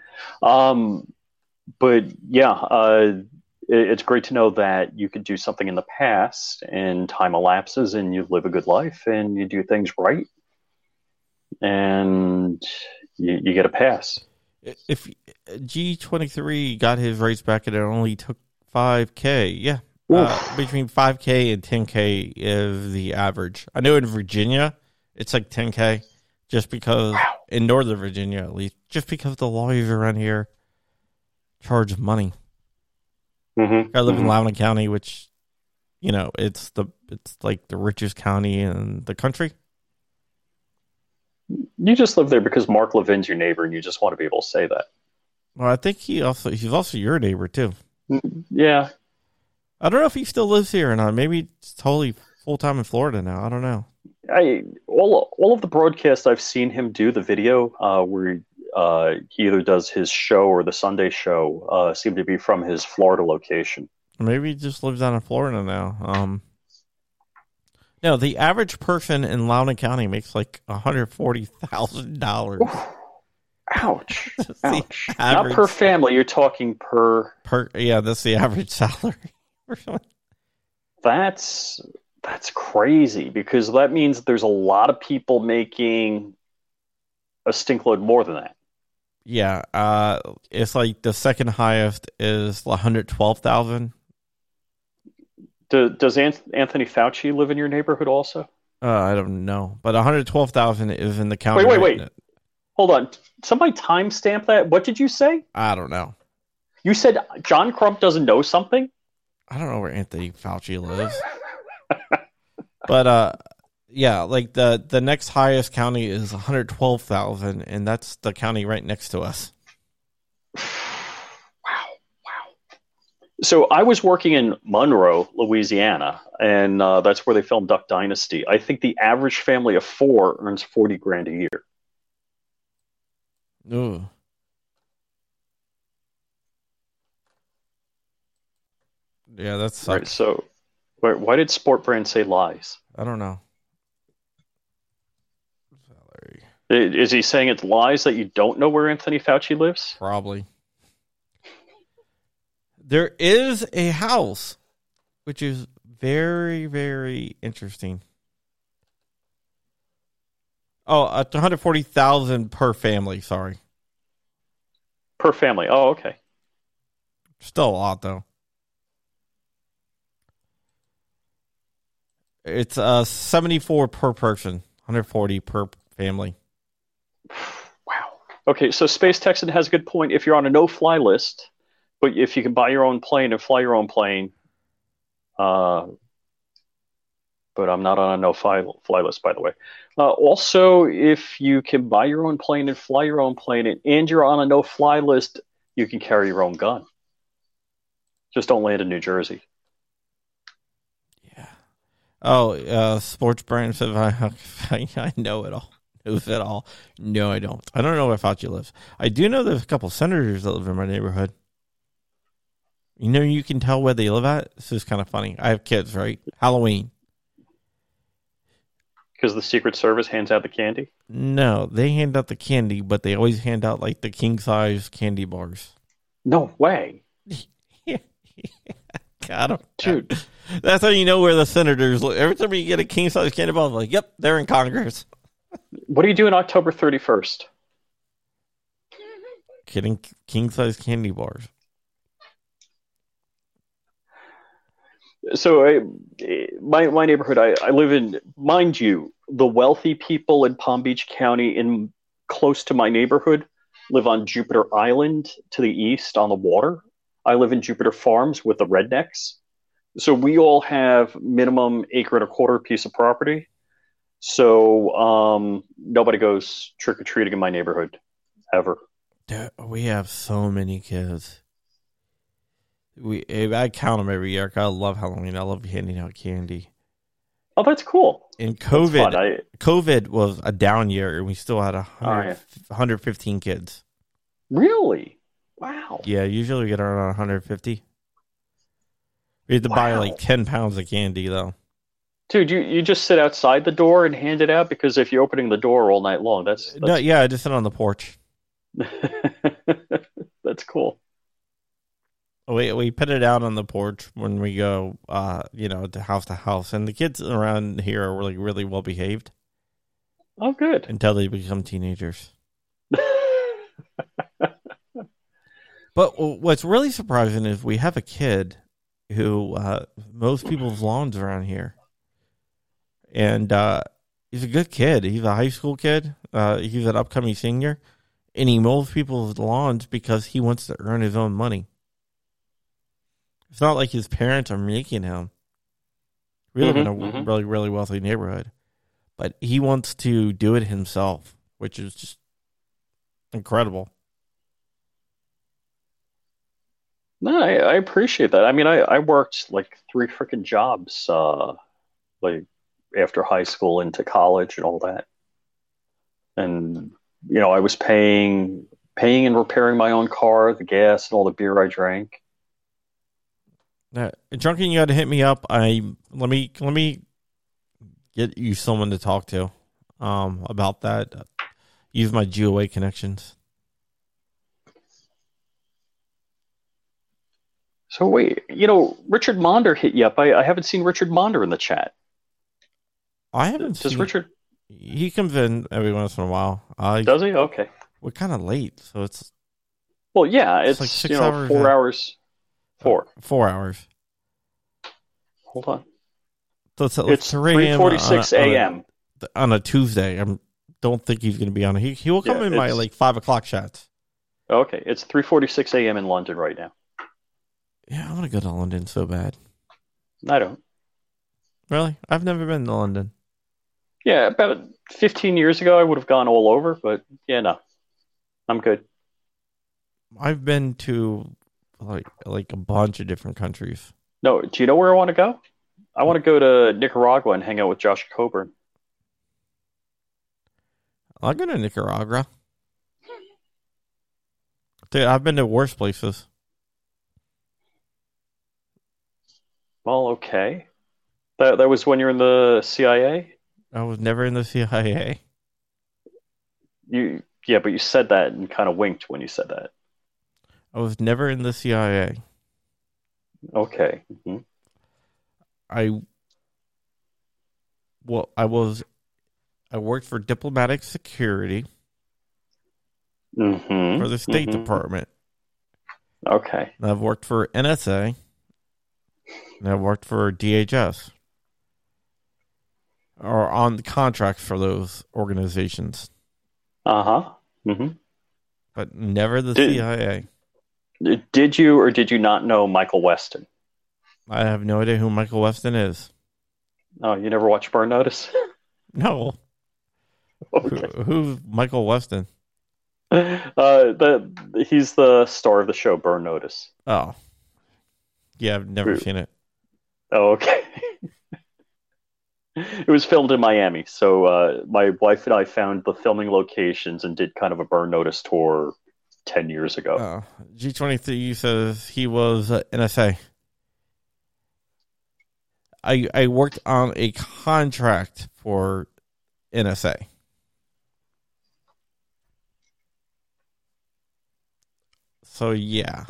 But yeah, it's great to know that you could do something in the past and time elapses and you live a good life and you do things right and you get a pass. If G23 got his rates back and it only took 5K, yeah. Between 5K and 10K is the average. I know in Virginia, it's like 10K just because, wow. In Northern Virginia at least, just because the lawyers around here charge money. Mm-hmm. I live in Loudoun County, which, you know, it's like the richest county in the country. You just live there because Mark Levin's your neighbor and you just want to be able to say that. Well, I think he's also your neighbor too. Yeah. I don't know if he still lives here or not. Maybe it's totally full-time in Florida now. I don't know. All of the broadcasts I've seen him do, the video where he either does his show or the Sunday show, seem to be from his Florida location. Maybe he just lives down in Florida now. No, the average person in Loudoun County makes like $140,000. Ouch. Ouch. Not per family. You're talking per. Yeah, that's the average salary. That's crazy, because that means that there's a lot of people making a stinkload more than that. Yeah, it's like the second highest is 112,000. Does Anthony Fauci live in your neighborhood also? I don't know, but 112,000 is in the county. Wait. Hold on. Somebody timestamp that. What did you say? I don't know. You said John Crump doesn't know something? I don't know where Anthony Fauci lives. But, yeah, like the next highest county is 112,000, and that's the county right next to us. Wow. So I was working in Monroe, Louisiana, and that's where they filmed Duck Dynasty. I think the average family of four earns $40,000 a year. Ooh. Yeah, that's right. So, why did Sport Brand say lies? I don't know. Salary. Is he saying it's lies that you don't know where Anthony Fauci lives? Probably. There is a house, which is very, very interesting. Oh, $140,000 per family. Sorry. Per family. Oh, okay. Still a lot, though. It's 74 per person, 140 per family. Wow. Okay, so Space Texan has a good point. If you're on a no-fly list, but if you can buy your own plane and fly your own plane, but I'm not on a no-fly list, by the way. Also, if you can buy your own plane and fly your own plane, and you're on a no-fly list, you can carry your own gun. Just don't land in New Jersey. Oh, Sports Brand said, I know it all. Knows it all. No, I don't. I don't know where Fauci lives. I do know there's a couple of senators that live in my neighborhood. You know, you can tell where they live at. This is kind of funny. I have kids, right? Halloween. Because the Secret Service hands out the candy? No, they hand out the candy, but they always hand out, like, the king-size candy bars. No way. Yeah. Got him. Dude. That's how you know where the senators live. Every time you get a king-size candy bar, I'm like, yep, they're in Congress. What do you do on October 31st? Getting king-size candy bars. So my neighborhood, I live in, mind you, the wealthy people in Palm Beach County in close to my neighborhood live on Jupiter Island to the east on the water. I live in Jupiter Farms with the rednecks. So we all have minimum acre and a quarter piece of property. So nobody goes trick-or-treating in my neighborhood ever. Dude, we have so many kids. I count them every year. I love Halloween. I love handing out candy. Oh, that's cool. And COVID, COVID was a down year, and we still had 115 kids. Really? Wow. Yeah, usually we get around 150. We had to buy like 10 pounds of candy, though. Dude, you just sit outside the door and hand it out? Because if you're opening the door all night long, that's... No, yeah, I just sit on the porch. That's cool. We put it out on the porch when we go, to house, and the kids around here are really, really well behaved. Oh, good. Until they become teenagers. But what's really surprising is we have a kid who most people's lawns around here, and he's a good kid. He's a high school kid. He's an upcoming senior, and he mows people's lawns because he wants to earn his own money. It's not like his parents are making him. We live in a really, really wealthy neighborhood. But he wants to do it himself, which is just incredible. No, I appreciate that. I mean, I worked like 3 freaking jobs like after high school into college and all that. And, I was paying and repairing my own car, the gas and all the beer I drank. Drunken, you had to hit me up. Let me get you someone to talk to about that. Use my GOA connections. So wait, Richard Monder hit you up. I haven't seen Richard Monder in the chat. I haven't. Does seen Richard? He comes in every once in a while. Does he? Okay. We're kind of late, so it's. Well, yeah, it's like 6 hours 4 hours. 4 hours. Hold on. So it's 3:46 a.m. on a Tuesday. I don't think he's going to be on. He will come in by like 5 o'clock shots. Okay. It's 3:46 a.m. in London right now. Yeah, I want to go to London so bad. I don't. Really? I've never been to London. Yeah, about 15 years ago I would have gone all over, but yeah, no. I'm good. I've been to... Like a bunch of different countries. No, do you know where I want to go? I want to go to Nicaragua and hang out with Josh Coburn. I'll go to Nicaragua. Dude, I've been to worse places. Well, okay. That was when you were in the CIA? I was never in the CIA. But you said that and kind of winked when you said that. I was never in the CIA. Okay. Mm-hmm. I worked for diplomatic security for the State Department. Okay. And I've worked for NSA, and I've worked for DHS, or on the contracts for those organizations. Uh-huh. Mm-hmm. But never the CIA. Did you or did you not know Michael Weston? I have no idea who Michael Weston is. Oh, you never watched Burn Notice? No. Okay. Who's Michael Weston? He's the star of the show Burn Notice. Oh. Yeah, I've never seen it. Oh, okay. It was filmed in Miami, so my wife and I found the filming locations and did kind of a Burn Notice tour 10 years ago. G23 says he was NSA. I worked on a contract for NSA. So, yeah.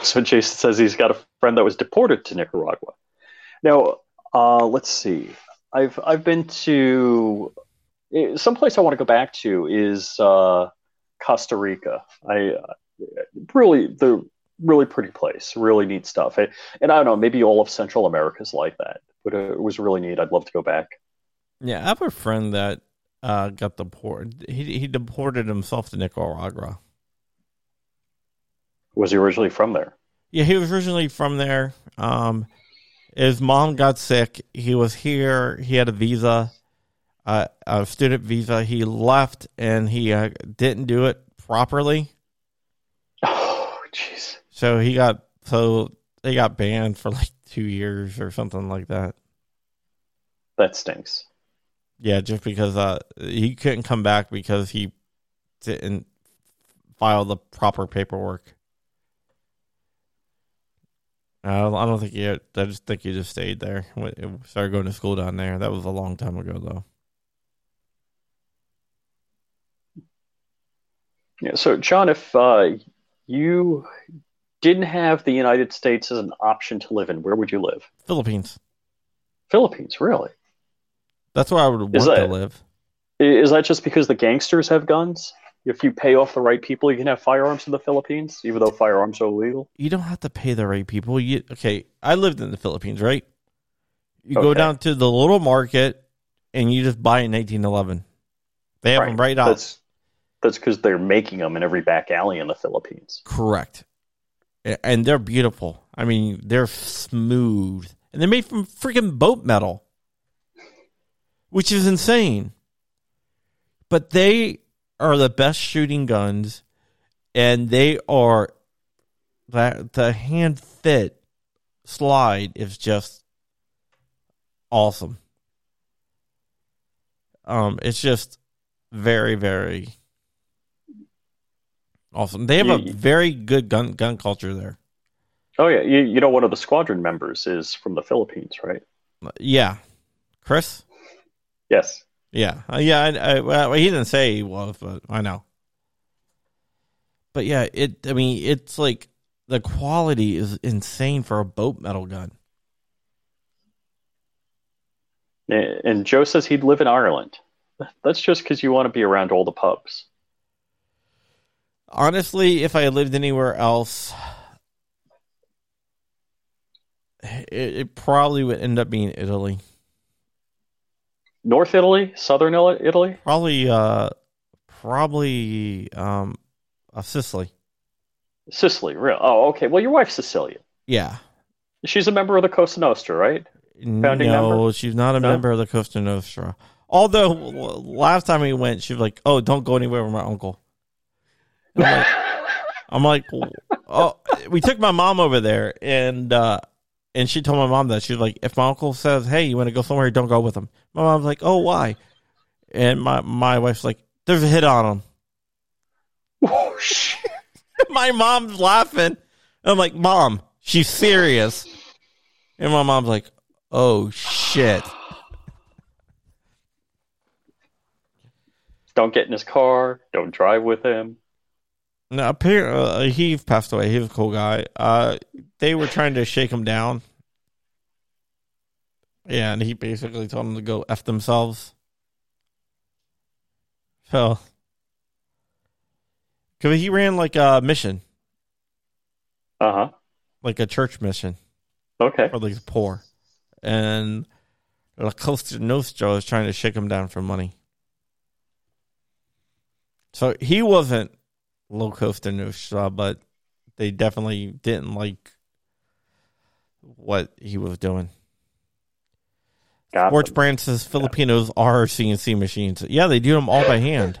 So, Jason says he's got a friend that was deported to Nicaragua. Now, let's see. I've been to... Someplace I want to go back to is... Costa Rica. Really pretty place, really neat stuff. And I don't know, maybe all of Central America is like that, but it was really neat. I'd love to go back. Yeah, I have a friend that got deported. He deported himself to Nicaragua. Was he originally from there? Yeah, he was originally from there. His mom got sick. He was here. He had a visa. A student visa. He left and he didn't do it properly. Oh, jeez. So they got banned for like 2 years or something like that. That stinks. Yeah, just because he couldn't come back because he didn't file the proper paperwork. I don't think I just think he just stayed there. Started going to school down there. That was a long time ago, though. Yeah, so John, if you didn't have the United States as an option to live in, where would you live? Philippines. Philippines, really? That's where I would want to live. Is that just because the gangsters have guns? If you pay off the right people, you can have firearms in the Philippines, even though firearms are illegal? You don't have to pay the right people. Okay, I lived in the Philippines, right? You go down to the little market, and you just buy a 1911. They have them right out. That's because they're making them in every back alley in the Philippines. Correct. And they're beautiful. I mean, they're smooth. And they're made from freaking boat metal, which is insane. But they are the best shooting guns, and they are the hand fit slide is just awesome. It's just very, very awesome. They have a very good gun culture there. Oh yeah, you know one of the squadron members is from the Philippines, right? Yeah, Chris. Yes. Yeah, well, he didn't say he was, but I know. But yeah, I mean, it's like the quality is insane for a boat metal gun. And Joe says he'd live in Ireland. That's just because you want to be around all the pubs. Honestly, if I lived anywhere else, it probably would end up being Italy. North Italy, southern Italy, probably Sicily. Sicily, real. Oh, okay. Well, your wife's Sicilian. Yeah, she's a member of the Cosa Nostra, right? Founding member? She's not a member of the Cosa Nostra. Although last time we went, she was like, "Oh, don't go anywhere with my uncle." And I'm like, "Oh, we took my mom over there, and she told my mom that. She was like, if my uncle says, hey, you want to go somewhere, don't go with him. My mom's like, oh, why? And my wife's like, there's a hit on him. Oh, shit. My mom's laughing. I'm like, Mom, she's serious. And my mom's like, oh, shit. Don't get in his car. Don't drive with him. No, apparently he passed away. He was a cool guy. They were trying to shake him down. Yeah, and he basically told them to go F themselves. So, because he ran like a mission. Uh-huh. Like a church mission. Okay. For like the poor. And La Cosa Nostra was trying to shake him down for money. So he wasn't La Cosa Nostra, but they definitely didn't like what he was doing. Got Sports them. Brand says Filipinos are CNC machines. Yeah, they do them all by hand.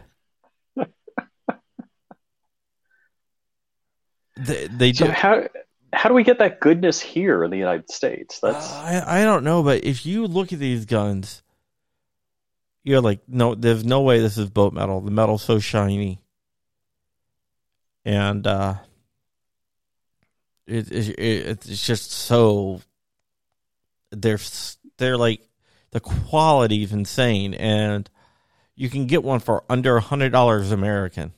They do. So how do we get that goodness here in the United States? That's I don't know, but if you look at these guns, you're like, no, there's no way this is boat metal. The metal's so shiny. And it's just so they're like the quality is insane, and you can get one for under $100 American.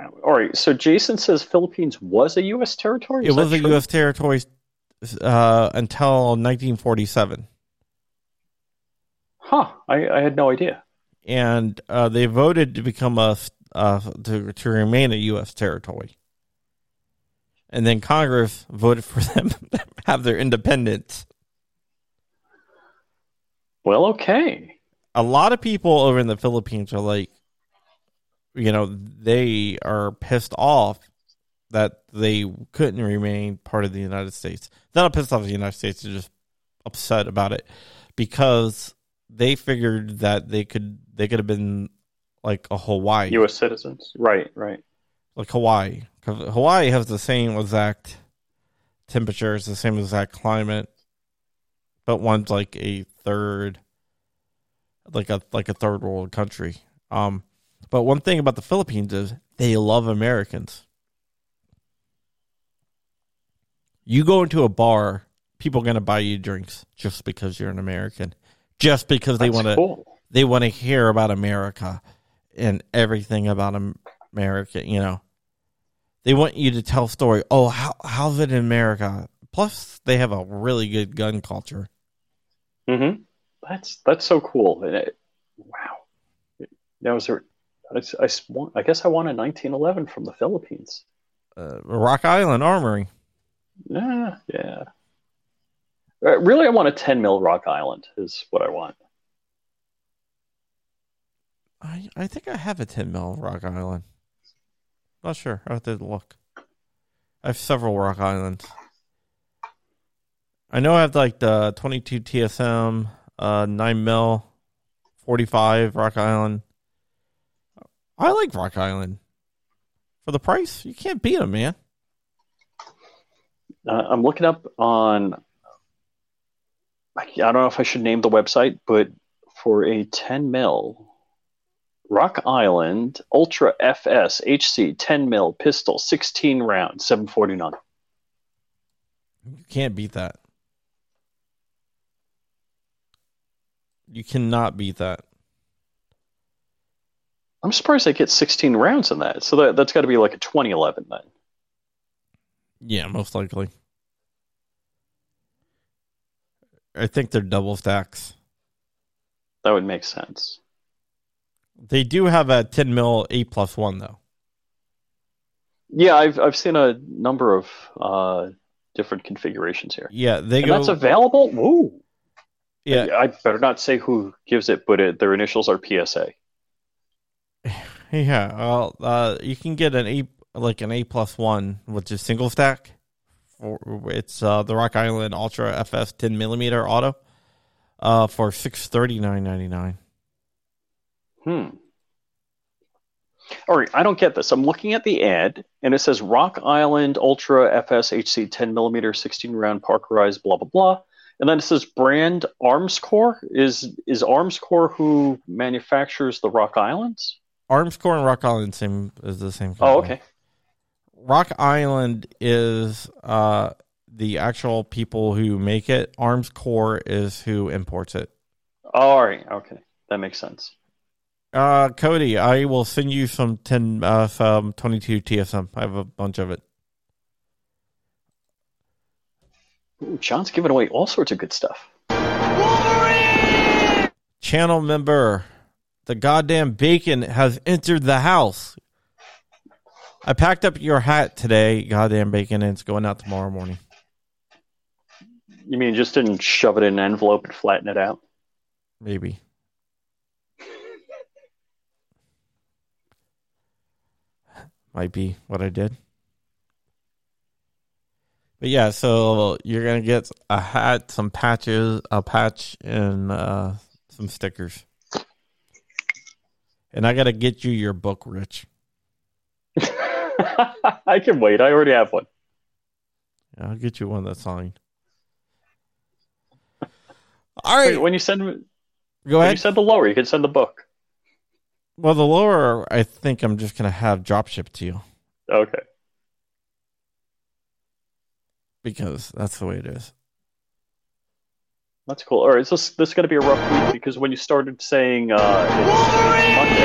Wow. All right, so Jason says Philippines was a U.S. territory. It was a U.S. territory until 1947. Huh? I had no idea. And they voted to become to remain a U.S. territory. And then Congress voted for them to have their independence. Well, okay. A lot of people over in the Philippines are like, you know, they are pissed off that they couldn't remain part of the United States. They're not pissed off at the United States, they're just upset about it because they figured that they could have been like a Hawaii. U.S. citizens. Right, right. Like Hawaii. Because Hawaii has the same exact temperatures, the same exact climate, but one's like a third world country. But one thing about the Philippines is they love Americans. You go into a bar, people are going to buy you drinks just because you're an American, just because they want to hear about America and everything about America, you know. They want you to tell a story. Oh, how's it in America? Plus, they have a really good gun culture. Mm-hmm. That's so cool. And wow. Now, is there, I guess I want a 1911 from the Philippines. Rock Island Armory. Yeah. Really, I want a 10 mil Rock Island is what I want. I think I have a 10 mil Rock Island. Not sure. I have to look. I have several Rock Islands. I know I have like the 22 TSM, 9 mil, 45 Rock Island. I like Rock Island. For the price, you can't beat them, man. I'm looking up on... I don't know if I should name the website, but for a 10 mil... Rock Island Ultra FS HC 10 mil pistol 16 round $749. You can't beat that. You cannot beat that. I'm surprised they get 16 rounds in that. So that's got to be like a 2011 then. Yeah, most likely. I think they're double stacks. That would make sense. They do have a 10 mil 8+1 though. Yeah, I've seen a number of different configurations here. Yeah, that's available. Ooh. Yeah, I better not say who gives it, but their initials are PSA. Yeah, well, you can get an 8+1, which is single stack. It's the Rock Island Ultra FS 10mm auto for $639.99. All right, I don't get this. I'm looking at the ad, and it says Rock Island Ultra FS HC 10mm 16-round Parkerized blah, blah, blah. And then it says brand Arms Corps. Is Arms Corps who manufactures the Rock Islands? Arms Corps and Rock Island is the same company. Oh, okay. Rock Island is the actual people who make it. Arms Corps is who imports it. All right, okay. That makes sense. Cody, I will send you some 22 TSM. I have a bunch of it. Ooh, John's giving away all sorts of good stuff. Wolverine! Channel member, the goddamn bacon has entered the house. I packed up your hat today, goddamn bacon, and it's going out tomorrow morning. You mean you just didn't shove it in an envelope and flatten it out? Maybe. Might be what I did. But yeah, so you're going to get a hat, some patches, a patch, and some stickers. And I got to get you your book, Rich. I can wait. I already have one. I'll get you one that's signed. All right. Wait, when you send, go ahead. You send the lower, you can send the book. Well, the lower, I think I'm just going to have drop ship to you. Okay. Because that's the way it is. That's cool. All right, so this is going to be a rough week because when you started saying it's Monday.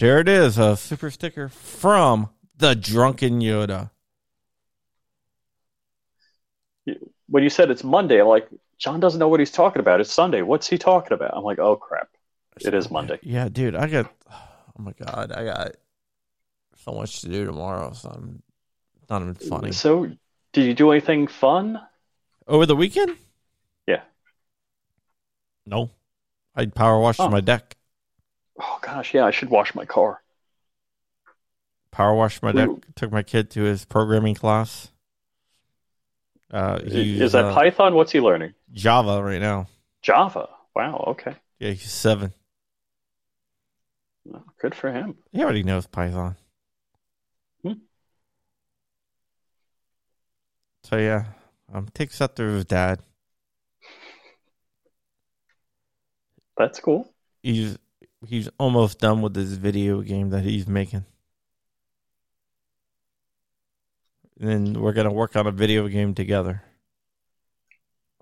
There it is, a super sticker from the Drunken Yoda. When you said it's Monday, I'm like, John doesn't know what he's talking about. It's Sunday. What's he talking about? I'm like, oh, crap. It is Monday. Yeah, dude. Oh my God, I got so much to do tomorrow. So I'm not even funny. So, did you do anything fun over the weekend? Yeah. No, I power washed my deck. Oh gosh, yeah, I should wash my car. Power washed my deck. Took my kid to his programming class. Is that Python? What's he learning? Java right now. Java. Wow. Okay. Yeah, he's 7. Well, good for him. He already knows Python. So yeah, takes up through his dad. That's cool. He's almost done with this video game that he's making. And then we're gonna work on a video game together.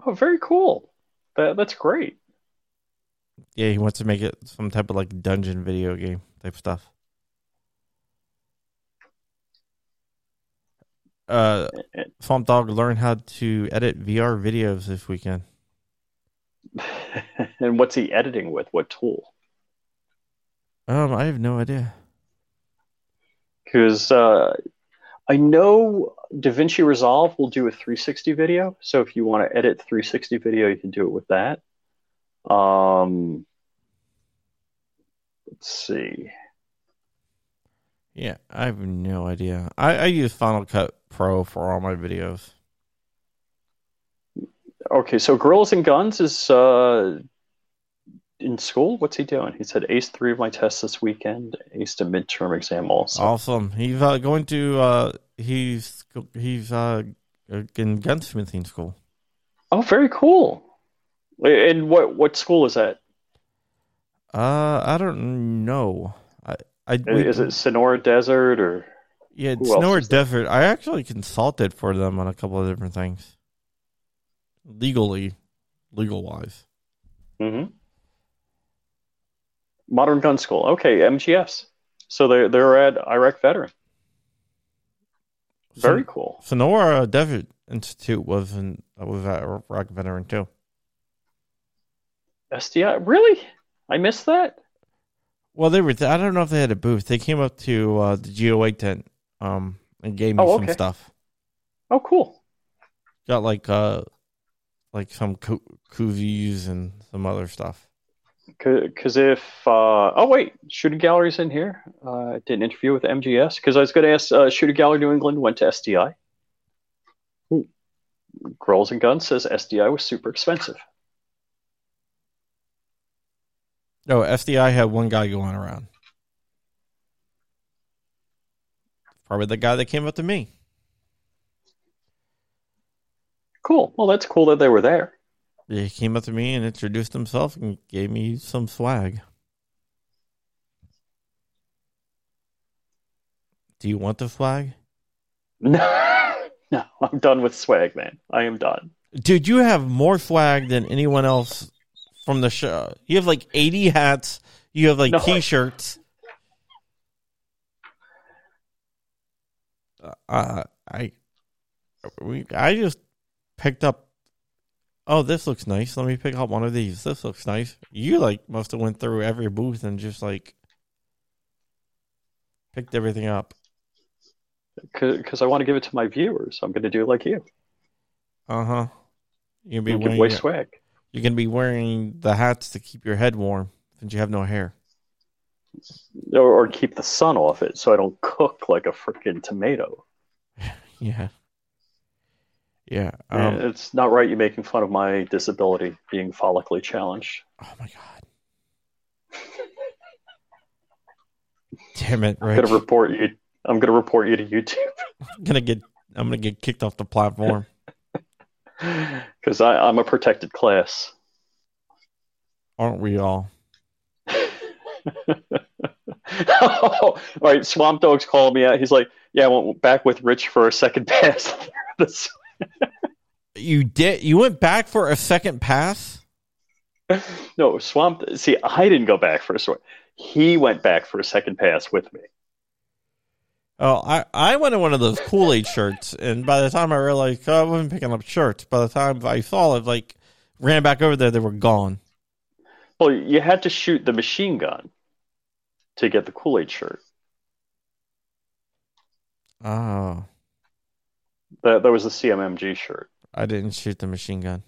Oh, very cool. That's great. Yeah, he wants to make it some type of like dungeon video game type stuff. Swamp Dog, learn how to edit VR videos this weekend. And what's he editing with? What tool? I have no idea. Because I know DaVinci Resolve will do a 360 video. So if you want to edit 360 video, you can do it with that. Let's see. Yeah, I have no idea. I use Final Cut Pro for all my videos. Okay, so Gorillas and Guns is in school. What's he doing? He said aced 3 of my tests this weekend, aced a midterm exam also. Awesome. He's going to he's in gunsmithing school. Oh, very cool. And what school is that? I don't know. Is it Sonora Desert or? Yeah, it's Sonora Desert. I actually consulted for them on a couple of different things. Legal wise. Mm-hmm. Modern Gun School. Okay, MGS. So they're at Iraq Veteran. Very cool. Sonora Desert Institute was at Iraq Veteran too. SDI? Really? I missed that? Well, they were. I don't know if they had a booth. They came up to the GOA tent and gave me some stuff. Oh, cool. Got like some koozies and some other stuff. Because if... Shooting Gallery's in here. I did an interview with MGS. Because I was going to ask, Shooting Gallery New England went to SDI. Ooh. Girls and Guns says SDI was super expensive. No, FDI had one guy going around. Probably the guy that came up to me. Cool. Well, that's cool that they were there. He came up to me and introduced himself and gave me some swag. Do you want the swag? No, I'm done with swag, man. I am done. Dude, you have more swag than anyone else from the show. You have like 80 hats. You have like t-shirts. I just picked up. Oh, this looks nice. Let me pick up one of these. This looks nice. You like must have went through every booth and just like picked everything up. Because I want to give it to my viewers. I'm going to do it like you. Uh huh. You're going to be wearing swag. You're going to be wearing the hats to keep your head warm since you have no hair. Or keep the sun off it so I don't cook like a freaking tomato. Yeah. Yeah. It's not right you making fun of my disability being follically challenged. Oh, my God. Damn it, Rich. I'm going to report you to YouTube. I'm going to get kicked off the platform. Because I'm a protected class. Aren't we all? All right, Swamp Dog's calling me out. He's like, yeah, I went back with Rich for a second pass. You did? You went back for a second pass? No, Swamp... See, I didn't go back for a second. He went back for a second pass with me. Oh, I went in one of those Kool-Aid shirts, and by the time I realized I wasn't picking up shirts, by the time I saw it, like, ran back over there, they were gone. Well, you had to shoot the machine gun to get the Kool-Aid shirt. Oh. That was the CMMG shirt. I didn't shoot the machine gun.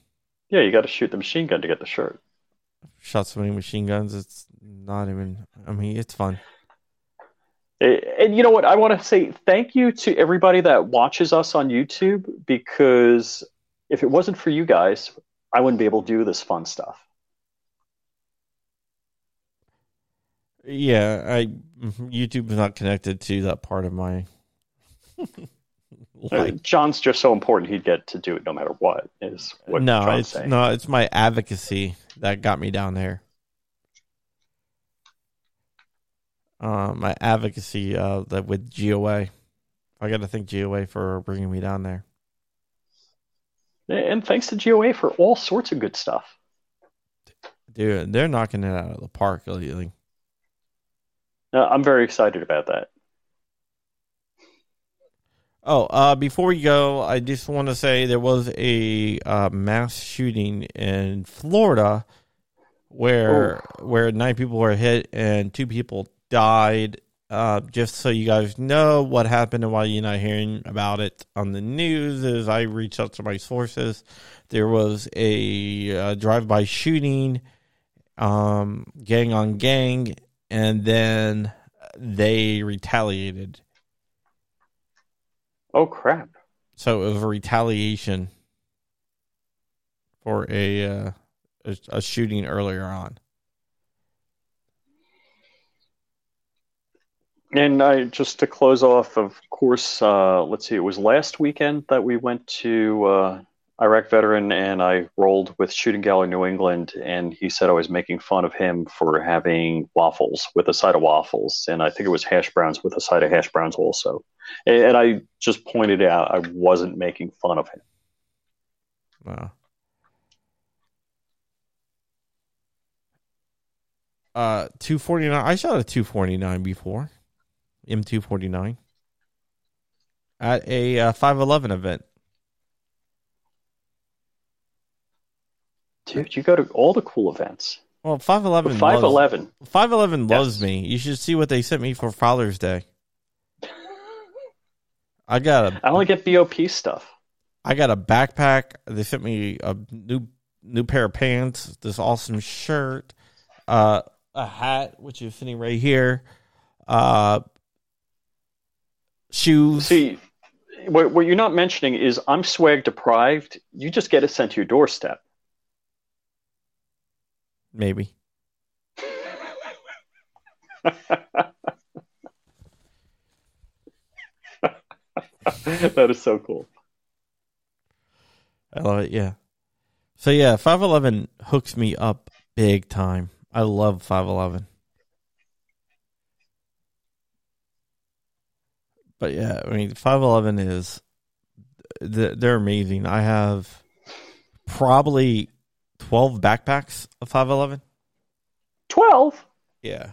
Yeah, you got to shoot the machine gun to get the shirt. I've shot so many machine guns, it's not even... I mean, it's fun. And you know what? I want to say thank you to everybody that watches us on YouTube, because if it wasn't for you guys, I wouldn't be able to do this fun stuff. Yeah, YouTube is not connected to that part of my life. John's just so important he'd get to do it no matter what is what John's saying. No, it's my advocacy that got me down there. My advocacy that with GOA. I got to thank GOA for bringing me down there. And thanks to GOA for all sorts of good stuff. Dude, they're knocking it out of the park lately. No, I'm very excited about that. Oh, before we go, I just want to say there was a mass shooting in Florida where 9 people were hit and 2 people died. Just so you guys know what happened and why you're not hearing about it on the news, is I reached out to my sources. There was a drive-by shooting, gang on gang, and then they retaliated. Oh, crap. So it was a retaliation for a shooting earlier on. And just to close off, of course, let's see, it was last weekend that we went to Iraq Veteran, and I rolled with Shooting Gallery New England, and he said I was making fun of him for having waffles with a side of waffles, and I think it was hash browns with a side of hash browns also. And I just pointed out I wasn't making fun of him. Wow. .249. I shot a .249 before. M249 at a 5.11 event. Dude, you go to all the cool events. Well, 5.11. 5.11 loves me. You should see what they sent me for Father's Day. I only get BOP stuff. I got a backpack. They sent me a new pair of pants. This awesome shirt. A hat, which is sitting right here. Shoes. See, what you're not mentioning is I'm swag deprived. You just get it sent to your doorstep. Maybe. That is so cool. I love it, yeah. So, yeah, 5.11 hooks me up big time. I love 5.11. But yeah, I mean, 5.11 is, they're amazing. I have probably 12 backpacks of 5.11. 12? Yeah.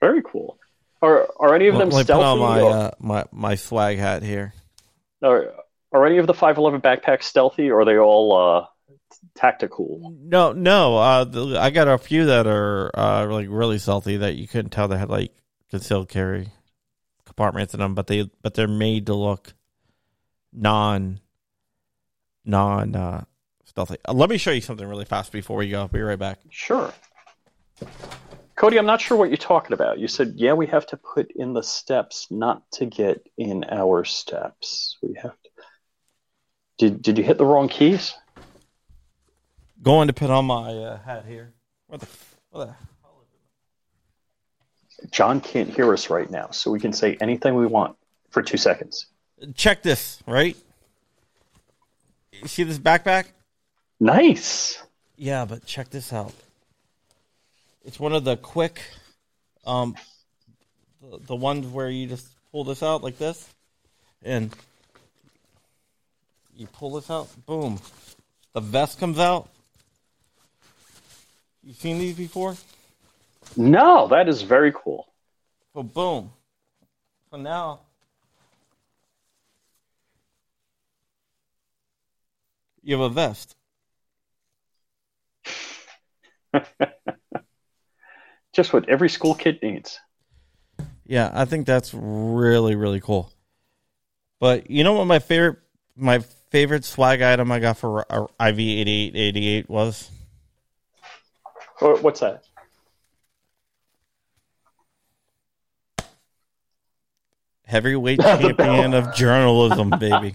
Very cool. Are any of them stealthy? Put on my swag hat here. Are any of the 5.11 backpacks stealthy, or are they all tactical? No. I got a few that are like really stealthy that you couldn't tell they had like concealed carry compartments in them, but they're made to look non stealthy. Let me show you something really fast before we go. I'll be right back. Sure. Cody, I'm not sure what you're talking about. You said, yeah, we have to put in the steps not to get in our steps. We have to. Did you hit the wrong keys? Going to put on my hat here. What the John can't hear us right now, so we can say anything we want for 2 seconds. Check this, right? You see this backpack? Nice. Yeah, but check this out. It's one of the quick, the ones where you just pull this out like this, and you pull this out, boom. The vest comes out. You've seen these before? No, that is very cool. So boom. So now you have a vest. Just what every school kid needs. Yeah, I think that's really, really cool. But you know what my favorite swag item I got for IV8888 was? What's that? Heavyweight champion of journalism, baby.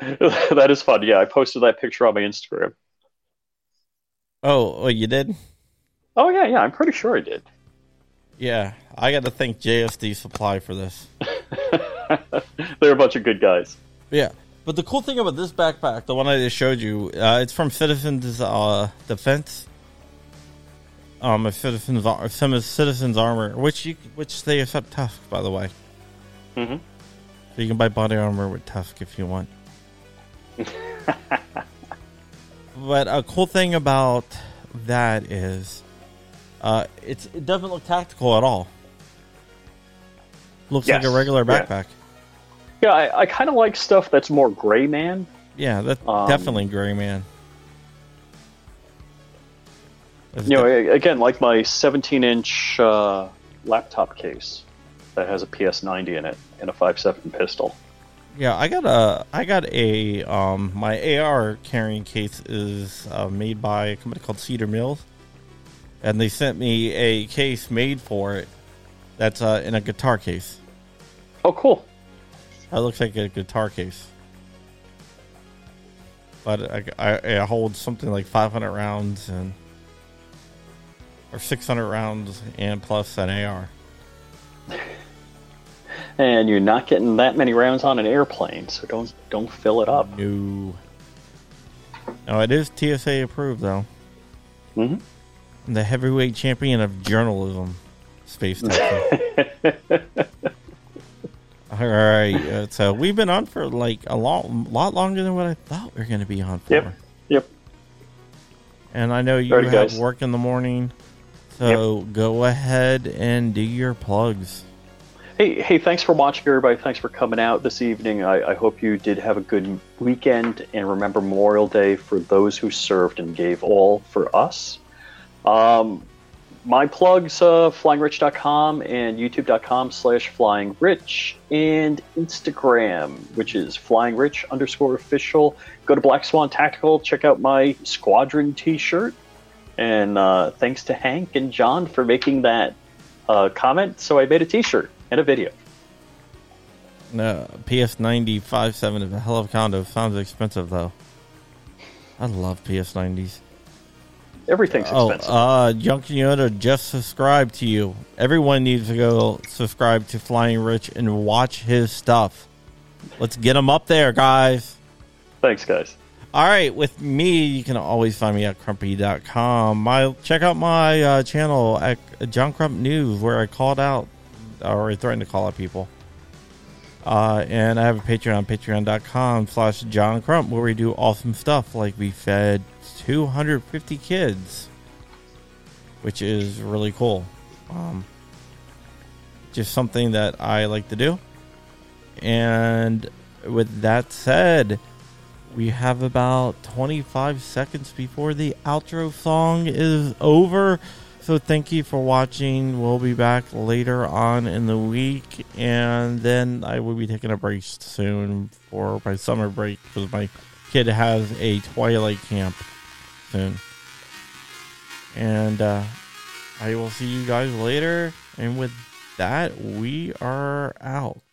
That is fun. Yeah, I posted that picture on my Instagram. Oh, you did? Oh, yeah. I'm pretty sure I did. Yeah, I got to thank JSD Supply for this. They're a bunch of good guys. Yeah, but the cool thing about this backpack, the one I just showed you, it's from Citizens Defense. Citizens Armor, which they accept TUSC, by the way. Mm-hmm. So you can buy body armor with TUSC if you want. But a cool thing about that is it doesn't look tactical at all. Looks like a regular backpack. Yeah, I kind of like stuff that's more gray man. Yeah, that's definitely gray man. You know, again, like my 17-inch laptop case that has a PS90 in it and a 5.7 pistol. Yeah, I got a my AR carrying case is made by a company called Cedar Mills, and they sent me a case made for it that's in a guitar case. Oh, cool. That looks like a guitar case. But I hold something like 500 rounds and or 600 rounds and plus an AR. And you're not getting that many rounds on an airplane, so don't fill it up. No. No, it is TSA approved, though. Mm-hmm. I'm the heavyweight champion of journalism, Space Tech. All right, so we've been on for like a lot longer than what I thought we were going to be on for. Yep. And I know you have work in the morning, so go ahead and do your plugs. Hey! Thanks for watching, everybody. Thanks for coming out this evening. I hope you did have a good weekend, and remember Memorial Day for those who served and gave all for us. My plugs, flyingrich.com and youtube.com/flyingrich and Instagram, which is flyingrich_official. Go to Black Swan Tactical. Check out my Squadron t-shirt. And thanks to Hank and John for making that comment. So I made a t-shirt. And a video. No, PS90 5.7 is a hell of a condo. Sounds expensive, though. I love PS90s. Everything's expensive. Drunken Yoda just subscribed to you. Everyone needs to go subscribe to Flying Rich and watch his stuff. Let's get him up there, guys. Thanks, guys. All right, with me, you can always find me at crumpy.com. Check out my channel at John Crump News, where I called out or threatened to call out people. And I have a Patreon, patreon.com/John Crump, where we do awesome stuff. Like we fed 250 kids, which is really cool. Just something that I like to do. And with that said, we have about 25 seconds before the outro song is over. So thank you for watching. We'll be back later on in the week, and then I will be taking a break soon for my summer break because my kid has a twilight camp soon. And I will see you guys later. And with that, we are out.